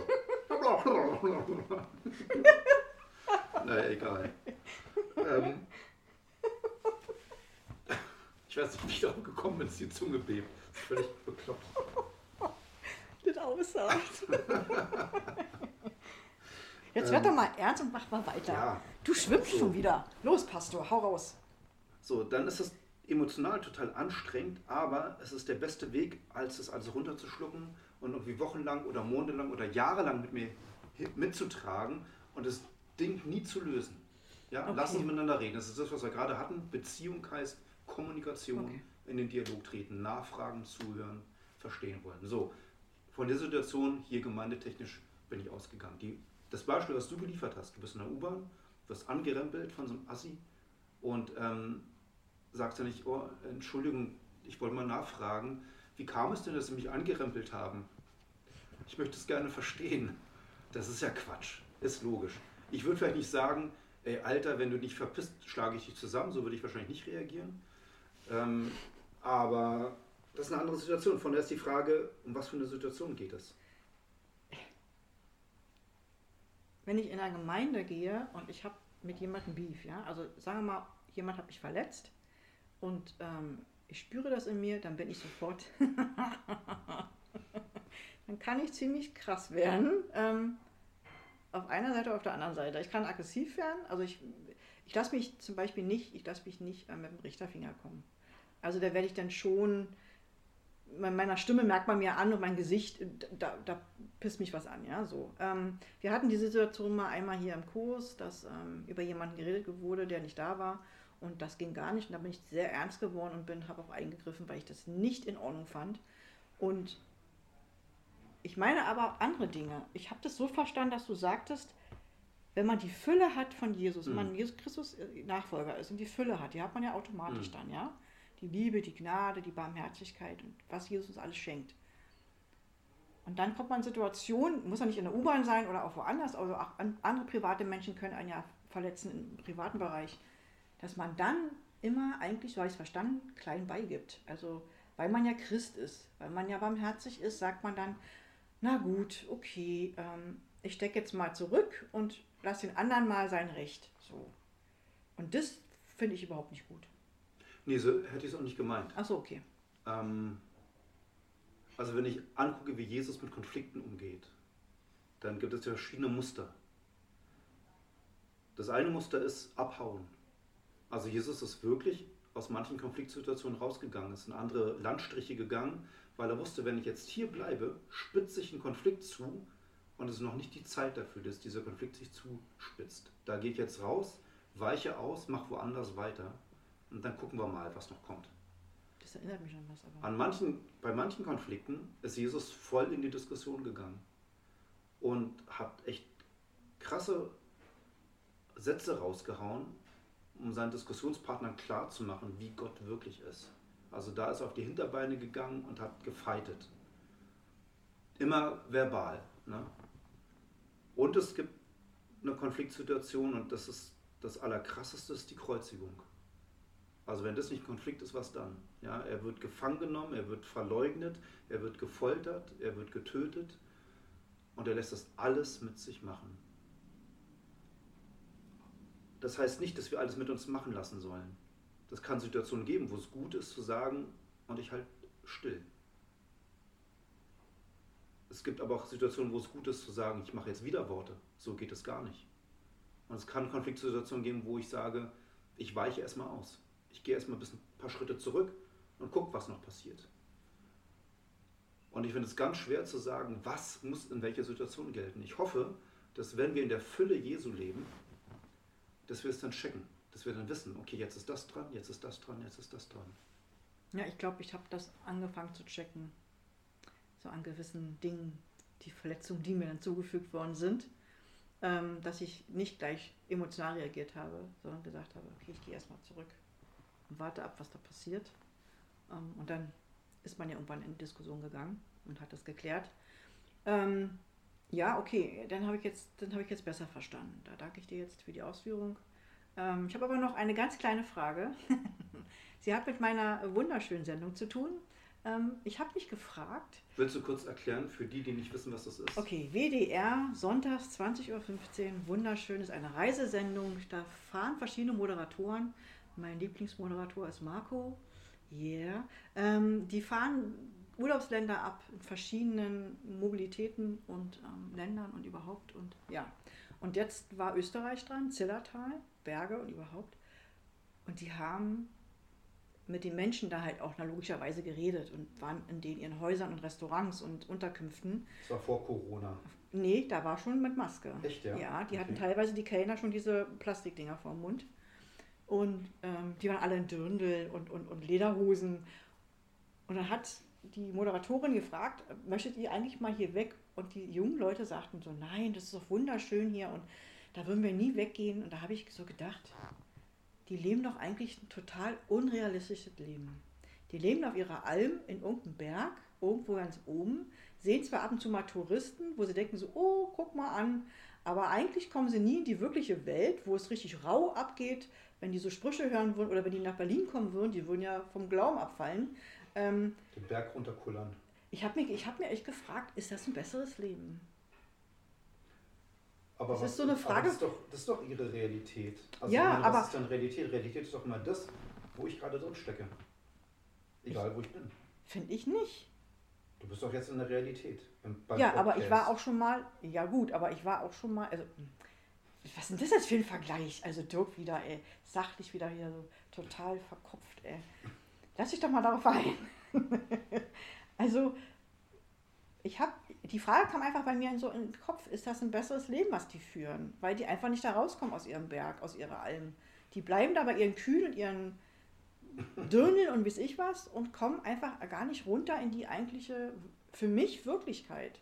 Naja, egal. Ich weiß nicht, wie ich darauf gekommen bin, dass die Zunge bebt. Das ist völlig bekloppt. Das aussagt. Jetzt werd doch mal ernst und mach mal weiter. Ja, du schwimmst so schon wieder. Los, Pastor, hau raus. So, dann ist es emotional total anstrengend, aber es ist der beste Weg, als es alles runterzuschlucken und irgendwie wochenlang oder monatelang oder jahrelang mit mir mitzutragen und das Ding nie zu lösen. Ja, okay. Lassen Sie miteinander reden. Das ist das, was wir gerade hatten. Beziehung heißt Kommunikation, okay. In den Dialog treten, nachfragen, zuhören, verstehen wollen. So, von der Situation hier gemeindetechnisch bin ich ausgegangen. Das Beispiel, was du geliefert hast, du bist in der U-Bahn, wirst angerempelt von so einem Assi und sagst du nicht, oh, Entschuldigung, ich wollte mal nachfragen, wie kam es denn, dass Sie mich angerempelt haben? Ich möchte es gerne verstehen. Das ist ja Quatsch, ist logisch. Ich würde vielleicht nicht sagen, ey, Alter, wenn du dich verpisst, schlage ich dich zusammen, so würde ich wahrscheinlich nicht reagieren. Aber das ist eine andere Situation. Von daher ist die Frage, um was für eine Situation geht es? Wenn ich in eine Gemeinde gehe und ich habe mit jemandem Beef, ja, also sagen wir mal, jemand hat mich verletzt und ich spüre das in mir, dann bin ich sofort, dann kann ich ziemlich krass werden, auf einer Seite, auf der anderen Seite. Ich kann aggressiv werden, also ich lasse mich zum Beispiel nicht, mit dem Richterfinger kommen. Also da werde ich dann schon, meiner Stimme merkt man mir an und mein Gesicht, da pisst mich was an, ja, so. Wir hatten die Situation einmal hier im Kurs, dass über jemanden geredet wurde, der nicht da war und das ging gar nicht und da bin ich sehr ernst geworden und habe auch eingegriffen, weil ich das nicht in Ordnung fand und ich meine aber andere Dinge. Ich habe das so verstanden, dass du sagtest, wenn man die Fülle hat von Jesus, wenn man Jesus Christus Nachfolger ist und die Fülle hat, die hat man ja automatisch dann, ja. Die Liebe, die Gnade, die Barmherzigkeit und was Jesus uns alles schenkt. Und dann kommt man in Situationen, muss ja nicht in der U-Bahn sein oder auch woanders, also auch andere private Menschen können einen ja verletzen im privaten Bereich, dass man dann immer eigentlich, so habe ich es verstanden, klein beigibt. Also, weil man ja Christ ist, weil man ja barmherzig ist, sagt man dann, na gut, okay, ich stecke jetzt mal zurück und lasse den anderen mal sein Recht. So. Und das finde ich überhaupt nicht gut. Nee, so hätte ich es auch nicht gemeint. Ach so, okay. Also wenn ich angucke, wie Jesus mit Konflikten umgeht, dann gibt es ja verschiedene Muster. Das eine Muster ist abhauen. Also Jesus ist wirklich aus manchen Konfliktsituationen rausgegangen, ist in andere Landstriche gegangen, weil er wusste, wenn ich jetzt hier bleibe, spitze ich einen Konflikt zu und es ist noch nicht die Zeit dafür, dass dieser Konflikt sich zuspitzt. Da gehe ich jetzt raus, weiche aus, mache woanders weiter. Und dann gucken wir mal, was noch kommt. Das erinnert mich an was. Aber bei manchen Konflikten ist Jesus voll in die Diskussion gegangen und hat echt krasse Sätze rausgehauen, um seinen Diskussionspartnern klarzumachen, wie Gott wirklich ist. Also da ist er auf die Hinterbeine gegangen und hat gefeitet. Immer verbal. Ne? Und es gibt eine Konfliktsituation und das ist das Allerkrasseste, ist die Kreuzigung. Also wenn das nicht Konflikt ist, was dann? Ja, er wird gefangen genommen, er wird verleugnet, er wird gefoltert, er wird getötet und er lässt das alles mit sich machen. Das heißt nicht, dass wir alles mit uns machen lassen sollen. Das kann Situationen geben, wo es gut ist zu sagen, und ich halte still. Es gibt aber auch Situationen, wo es gut ist zu sagen, ich mache jetzt Widerworte. So geht es gar nicht. Und es kann Konfliktsituationen geben, wo ich sage, ich weiche erstmal aus. Ich gehe erstmal ein paar Schritte zurück und gucke, was noch passiert. Und ich finde es ganz schwer zu sagen, was muss in welcher Situation gelten. Ich hoffe, dass wenn wir in der Fülle Jesu leben, dass wir es dann checken, dass wir dann wissen, okay, jetzt ist das dran, jetzt ist das dran, jetzt ist das dran. Ja, ich glaube, ich habe das angefangen zu checken, so an gewissen Dingen, die Verletzungen, die mir dann zugefügt worden sind, dass ich nicht gleich emotional reagiert habe, sondern gesagt habe, okay, ich gehe erstmal zurück. Und warte ab, was da passiert. Und dann ist man ja irgendwann in Diskussion gegangen und hat das geklärt. Ja, okay, dann habe ich jetzt besser verstanden. Da danke ich dir jetzt für die Ausführung. Ich habe aber noch eine ganz kleine Frage. Sie hat mit meiner wunderschönen Sendung zu tun. Ich habe mich gefragt... Willst du kurz erklären, für die, die nicht wissen, was das ist? Okay, WDR, sonntags 20.15 Uhr, wunderschön, ist eine Reisesendung. Da fahren verschiedene Moderatoren. Mein Lieblingsmoderator ist Marco. Yeah. Die fahren Urlaubsländer ab in verschiedenen Mobilitäten und Ländern und überhaupt. Und ja, und jetzt war Österreich dran, Zillertal, Berge und überhaupt. Und die haben mit den Menschen da halt auch logischerweise geredet und waren in den ihren Häusern und Restaurants und Unterkünften. Das war vor Corona. Nee, da war schon mit Maske. Echt, ja? Ja, die hatten teilweise die Kellner schon diese Plastikdinger vor dem Mund. Und die waren alle in Dirndl und Lederhosen. Und dann hat die Moderatorin gefragt, möchtet ihr eigentlich mal hier weg? Und die jungen Leute sagten so, nein, das ist doch wunderschön hier und da würden wir nie weggehen. Und da habe ich so gedacht, die leben doch eigentlich ein total unrealistisches Leben. Die leben auf ihrer Alm in irgendeinem Berg, irgendwo ganz oben, sehen zwar ab und zu mal Touristen, wo sie denken so, oh, guck mal an, aber eigentlich kommen sie nie in die wirkliche Welt, wo es richtig rau abgeht. Wenn die so Sprüche hören würden oder wenn die nach Berlin kommen würden, die würden ja vom Glauben abfallen. Den Berg runterkullern. Ich hab mir echt gefragt, ist das ein besseres Leben? Aber das ist so eine Frage. Das ist doch ihre Realität. Also ja, aber was ist dann Realität? Realität ist doch mal das, wo ich gerade drin stecke. Egal, wo ich bin. Finde ich nicht. Du bist doch jetzt in der Realität. Ja, aber ich war auch schon mal, also was ist denn das jetzt für ein Vergleich? Also Dirk wieder, ey, sachlich wieder hier so total verkopft, ey. Lass dich doch mal darauf ein. Also, die Frage kam einfach bei mir in so in den Kopf, ist das ein besseres Leben, was die führen? Weil die einfach nicht da rauskommen aus ihrem Berg, aus ihrer Alm. Die bleiben da bei ihren Kühen und ihren Dirnen und weiß ich was und kommen einfach gar nicht runter in die eigentliche, für mich, Wirklichkeit.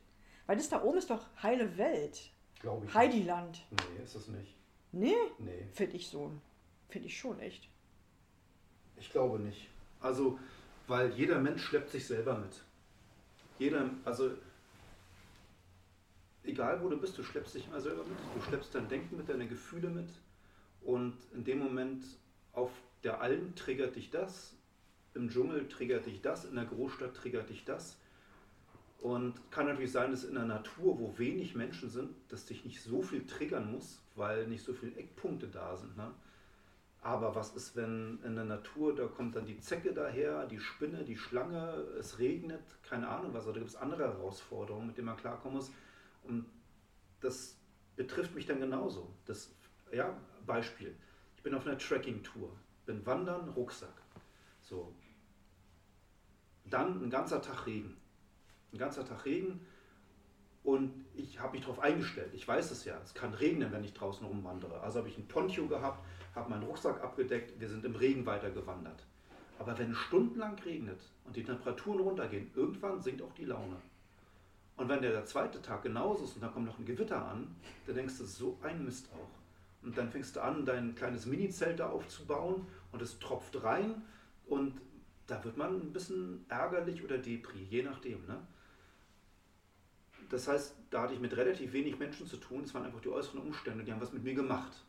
Weil das da oben ist doch heile Welt. Glaube ich. Heidiland. Nicht. Nee, ist das nicht. Nee? Nee. Finde ich so. Finde ich schon, echt. Ich glaube nicht. Also, weil jeder Mensch schleppt sich selber mit. Also, egal wo du bist, du schleppst dich immer selber mit. Du schleppst dein Denken mit, deine Gefühle mit. Und in dem Moment auf der Alm triggert dich das, im Dschungel triggert dich das, in der Großstadt triggert dich das. Und kann natürlich sein, dass in der Natur, wo wenig Menschen sind, dass dich nicht so viel triggern muss, weil nicht so viele Eckpunkte da sind, ne? Aber was ist, wenn in der Natur, da kommt dann die Zecke daher, die Spinne, die Schlange, es regnet, keine Ahnung was. Da gibt es andere Herausforderungen, mit denen man klarkommen muss. Und das betrifft mich dann genauso. Das, ja, Beispiel. Ich bin auf einer Trekking-Tour, bin wandern, Rucksack. So. Dann ein ganzer Tag Regen. Ein ganzer Tag Regen und ich habe mich darauf eingestellt. Ich weiß es ja, es kann regnen, wenn ich draußen rumwandere. Also habe ich ein Poncho gehabt, habe meinen Rucksack abgedeckt, wir sind im Regen weitergewandert. Aber wenn es stundenlang regnet und die Temperaturen runtergehen, irgendwann sinkt auch die Laune. Und wenn der zweite Tag genauso ist und dann kommt noch ein Gewitter an, dann denkst du, so ein Mist auch. Und dann fängst du an, dein kleines Mini-Zelt da aufzubauen und es tropft rein und da wird man ein bisschen ärgerlich oder depri, je nachdem, ne? Das heißt, da hatte ich mit relativ wenig Menschen zu tun, es waren einfach die äußeren Umstände, die haben was mit mir gemacht.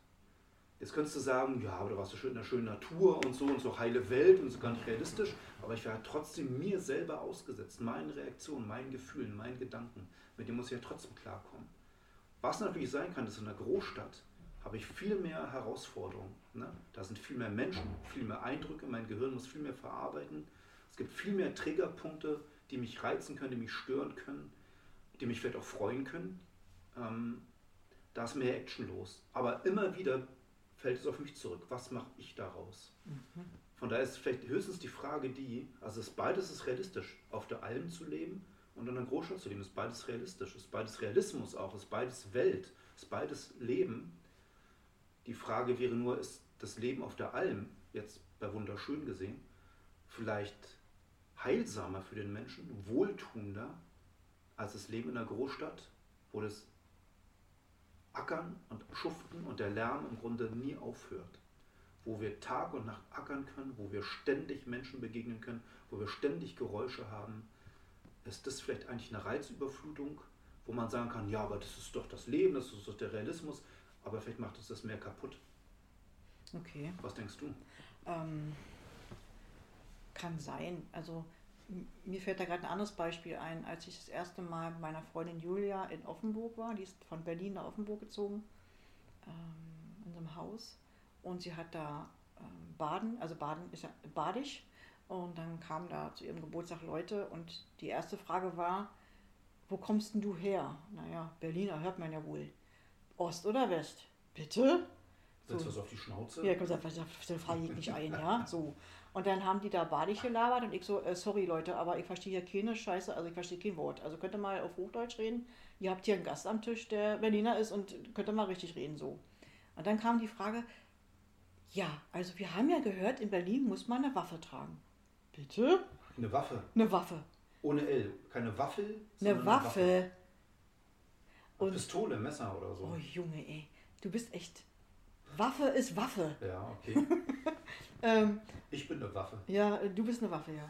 Jetzt könntest du sagen, ja, aber du warst so schön in der schönen Natur und so heile Welt und so gar nicht realistisch, aber ich war halt trotzdem mir selber ausgesetzt, meinen Reaktionen, meinen Gefühlen, meinen Gedanken, mit dem muss ich ja trotzdem klarkommen. Was natürlich sein kann, ist in einer Großstadt habe ich viel mehr Herausforderungen, ne? Da sind viel mehr Menschen, viel mehr Eindrücke, mein Gehirn muss viel mehr verarbeiten, es gibt viel mehr Triggerpunkte, die mich reizen können, die mich stören können, die mich vielleicht auch freuen können, da ist mehr Action los. Aber immer wieder fällt es auf mich zurück. Was mache ich daraus? Mhm. Von daher ist vielleicht höchstens die Frage also beides ist realistisch. Auf der Alm zu leben und in einer Großstadt zu leben, ist beides realistisch. Ist beides Realismus auch, ist beides Welt, ist beides Leben. Die Frage wäre nur, ist das Leben auf der Alm, jetzt bei wunderschön gesehen, vielleicht heilsamer für den Menschen, wohltuender, als das Leben in der Großstadt, wo das Ackern und Schuften und der Lärm im Grunde nie aufhört. Wo wir Tag und Nacht ackern können, wo wir ständig Menschen begegnen können, wo wir ständig Geräusche haben. Ist das vielleicht eigentlich eine Reizüberflutung, wo man sagen kann, ja, aber das ist doch das Leben, das ist doch der Realismus, aber vielleicht macht uns das mehr kaputt. Okay. Was denkst du? Kann sein, also... Mir fällt da gerade ein anderes Beispiel ein, als ich das erste Mal mit meiner Freundin Julia in Offenburg war. Die ist von Berlin nach Offenburg gezogen, in so einem Haus. Und sie hat da Baden, also Baden ist ja badisch. Und dann kamen da zu ihrem Geburtstag Leute und die erste Frage war, wo kommst denn du her? Naja, Berliner hört man ja wohl. Ost oder West? Bitte? Setzt was auf die Schnauze? Ja, komm, das frage ich nicht ein, ja, so. Und dann haben die da badisch gelabert und ich so, sorry Leute, aber ich verstehe hier keine Scheiße, also ich verstehe kein Wort. Also könnt ihr mal auf Hochdeutsch reden, ihr habt hier einen Gast am Tisch, der Berliner ist und könnt ihr mal richtig reden, so. Und dann kam die Frage, ja, also wir haben ja gehört, in Berlin muss man eine Waffe tragen. Bitte? Eine Waffe? Eine Waffe. Ohne L, keine Waffel, sondern eine Waffe. Und Pistole, Messer oder so. Oh Junge, ey, du bist echt... Waffe ist Waffe. Ja, okay. Ich bin eine Waffe. Ja, du bist eine Waffe, ja.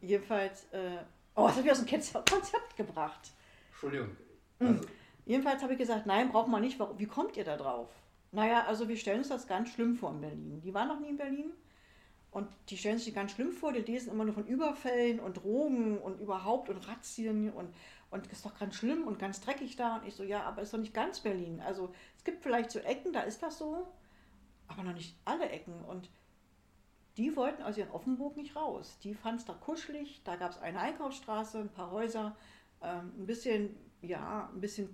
Jedenfalls, das habe ich aus dem Konzept gebracht. Entschuldigung. Also. Jedenfalls habe ich gesagt, nein, braucht man nicht. Wie kommt ihr da drauf? Naja, also wir stellen uns das ganz schlimm vor in Berlin. Die waren noch nie in Berlin und die stellen sich ganz schlimm vor. Die lesen immer nur von Überfällen und Drogen und überhaupt und Razzien und ist doch ganz schlimm und ganz dreckig da. Und ich so, ja, aber ist doch nicht ganz Berlin. Also es gibt vielleicht so Ecken, da ist das so, aber noch nicht alle Ecken. Und die wollten aus ihren Offenburg nicht raus. Die fanden es da kuschelig. Da gab es eine Einkaufsstraße, ein paar Häuser, ein bisschen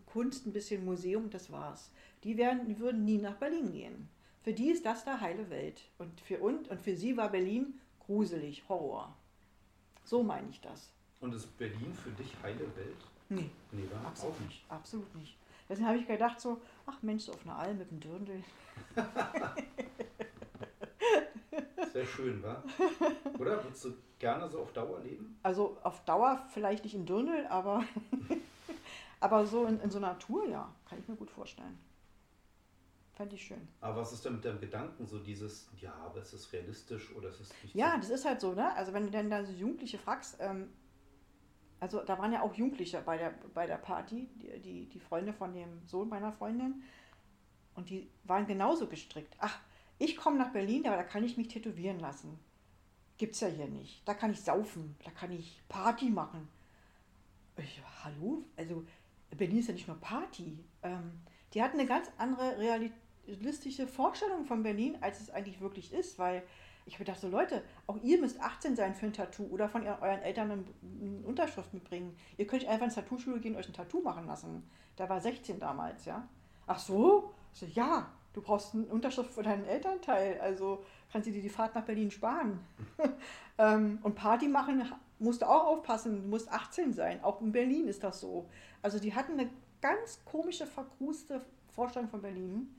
Kunst, ein bisschen Museum, das war's. Die würden nie nach Berlin gehen. Für die ist das da heile Welt. Und für sie war Berlin gruselig, Horror. So meine ich das. Und ist Berlin für dich heile Welt? Nee. Nee, war absolut auch nicht. Absolut nicht. Deswegen habe ich gedacht so, ach Mensch, so auf einer Alm mit dem Dirndl. Sehr schön, wa? Oder? Würdest du gerne so auf Dauer leben? Also auf Dauer vielleicht nicht im Dirndl, aber... Aber so in so Natur, ja, kann ich mir gut vorstellen. Fand ich schön. Aber was ist denn mit deinem Gedanken, so dieses, ja, aber ist es realistisch oder ist es nicht? Ja, so? Das ist halt so, ne? Also wenn du dann da so Jugendliche fragst, also da waren ja auch Jugendliche bei der Party, die Freunde von dem Sohn meiner Freundin, und die waren genauso gestrickt. Ach, ich komme nach Berlin, aber da kann ich mich tätowieren lassen. Gibt's ja hier nicht. Da kann ich saufen, da kann ich Party machen. Hallo? Also... Berlin ist ja nicht nur Party. Die hatten eine ganz andere realistische Vorstellung von Berlin, als es eigentlich wirklich ist, weil ich habe gedacht, so Leute, auch ihr müsst 18 sein für ein Tattoo oder von euren Eltern eine Unterschrift mitbringen. Ihr könnt einfach ins Tattoo-Studio gehen und euch ein Tattoo machen lassen. Da war 16 damals, ja. Ach so? So, ja, du brauchst eine Unterschrift für deinen Elternteil, also kannst du dir die Fahrt nach Berlin sparen. Und Party machen... Musst du auch aufpassen, du musst 18 sein. Auch in Berlin ist das so. Also die hatten eine ganz komische, verkruste Vorstellung von Berlin,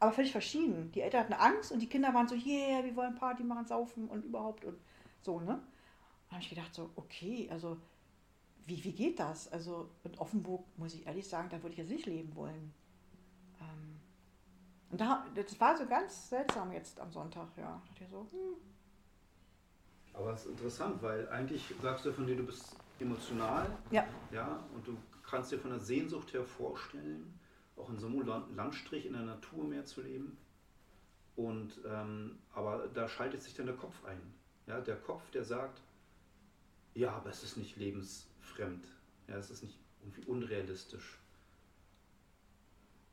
aber völlig verschieden. Die Eltern hatten Angst und die Kinder waren so, yeah, wir wollen Party machen, saufen und überhaupt und so, ne? Da habe ich gedacht so, okay, also wie geht das? Also in Offenburg, muss ich ehrlich sagen, da würde ich jetzt nicht leben wollen. Und das war so ganz seltsam jetzt am Sonntag, ja. Da dachte ich so, Aber es ist interessant, weil eigentlich sagst du von dir, du bist emotional, ja, und du kannst dir von der Sehnsucht her vorstellen, auch in so einem Landstrich in der Natur mehr zu leben. Und aber da schaltet sich dann der Kopf ein. Ja, der Kopf, der sagt, ja, aber es ist nicht lebensfremd. Ja, es ist nicht irgendwie unrealistisch.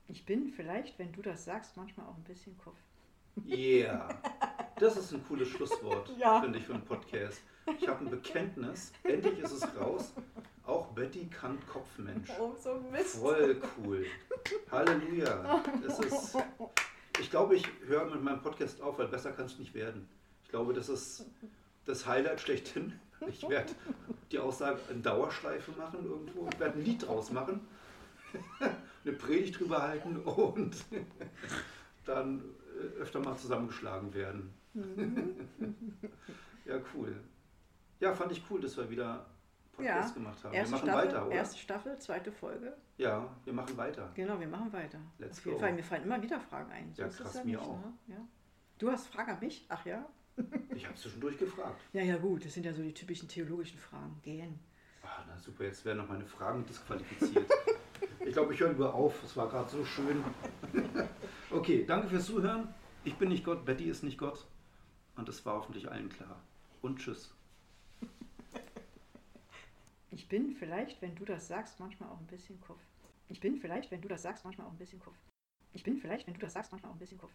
Ich bin vielleicht, wenn du das sagst, manchmal auch ein bisschen Kopf. Yeah. Das ist ein cooles Schlusswort, finde ich, für einen Podcast. Ich habe ein Bekenntnis. Endlich ist es raus. Auch Betty kann Kopfmensch. Oh, so Mist. Voll cool. Halleluja. Ich glaube, ich höre mit meinem Podcast auf, weil besser kann es nicht werden. Ich glaube, das ist das Highlight schlechthin. Ich werde die Aussage in Dauerschleife machen irgendwo. Ich werde ein Lied draus machen, eine Predigt drüber halten und dann öfter mal zusammengeschlagen werden. Ja, cool. Ja, fand ich cool, dass wir wieder Podcast gemacht haben. Wir machen weiter, oder? Erste Staffel, zweite Folge. Ja, wir machen weiter. Genau, wir machen weiter. Auf jeden Fall, mir fallen immer wieder Fragen ein. Ja, krass, ja mir nicht, auch. Ne? Ja. Du hast Fragen an mich? Ach ja? Ich habe es zwischendurch gefragt. Ja, gut, das sind ja so die typischen theologischen Fragen. Ah, na super, jetzt werden noch meine Fragen disqualifiziert. Ich glaube, ich höre lieber auf. Es war gerade so schön. Okay, danke fürs Zuhören. Ich bin nicht Gott, Betty ist nicht Gott. Und das war hoffentlich allen klar. Und tschüss. Ich bin vielleicht, wenn du das sagst, manchmal auch ein bisschen Kopf. Ich bin vielleicht, wenn du das sagst, manchmal auch ein bisschen Kopf. Ich bin vielleicht, wenn du das sagst, manchmal auch ein bisschen Kopf.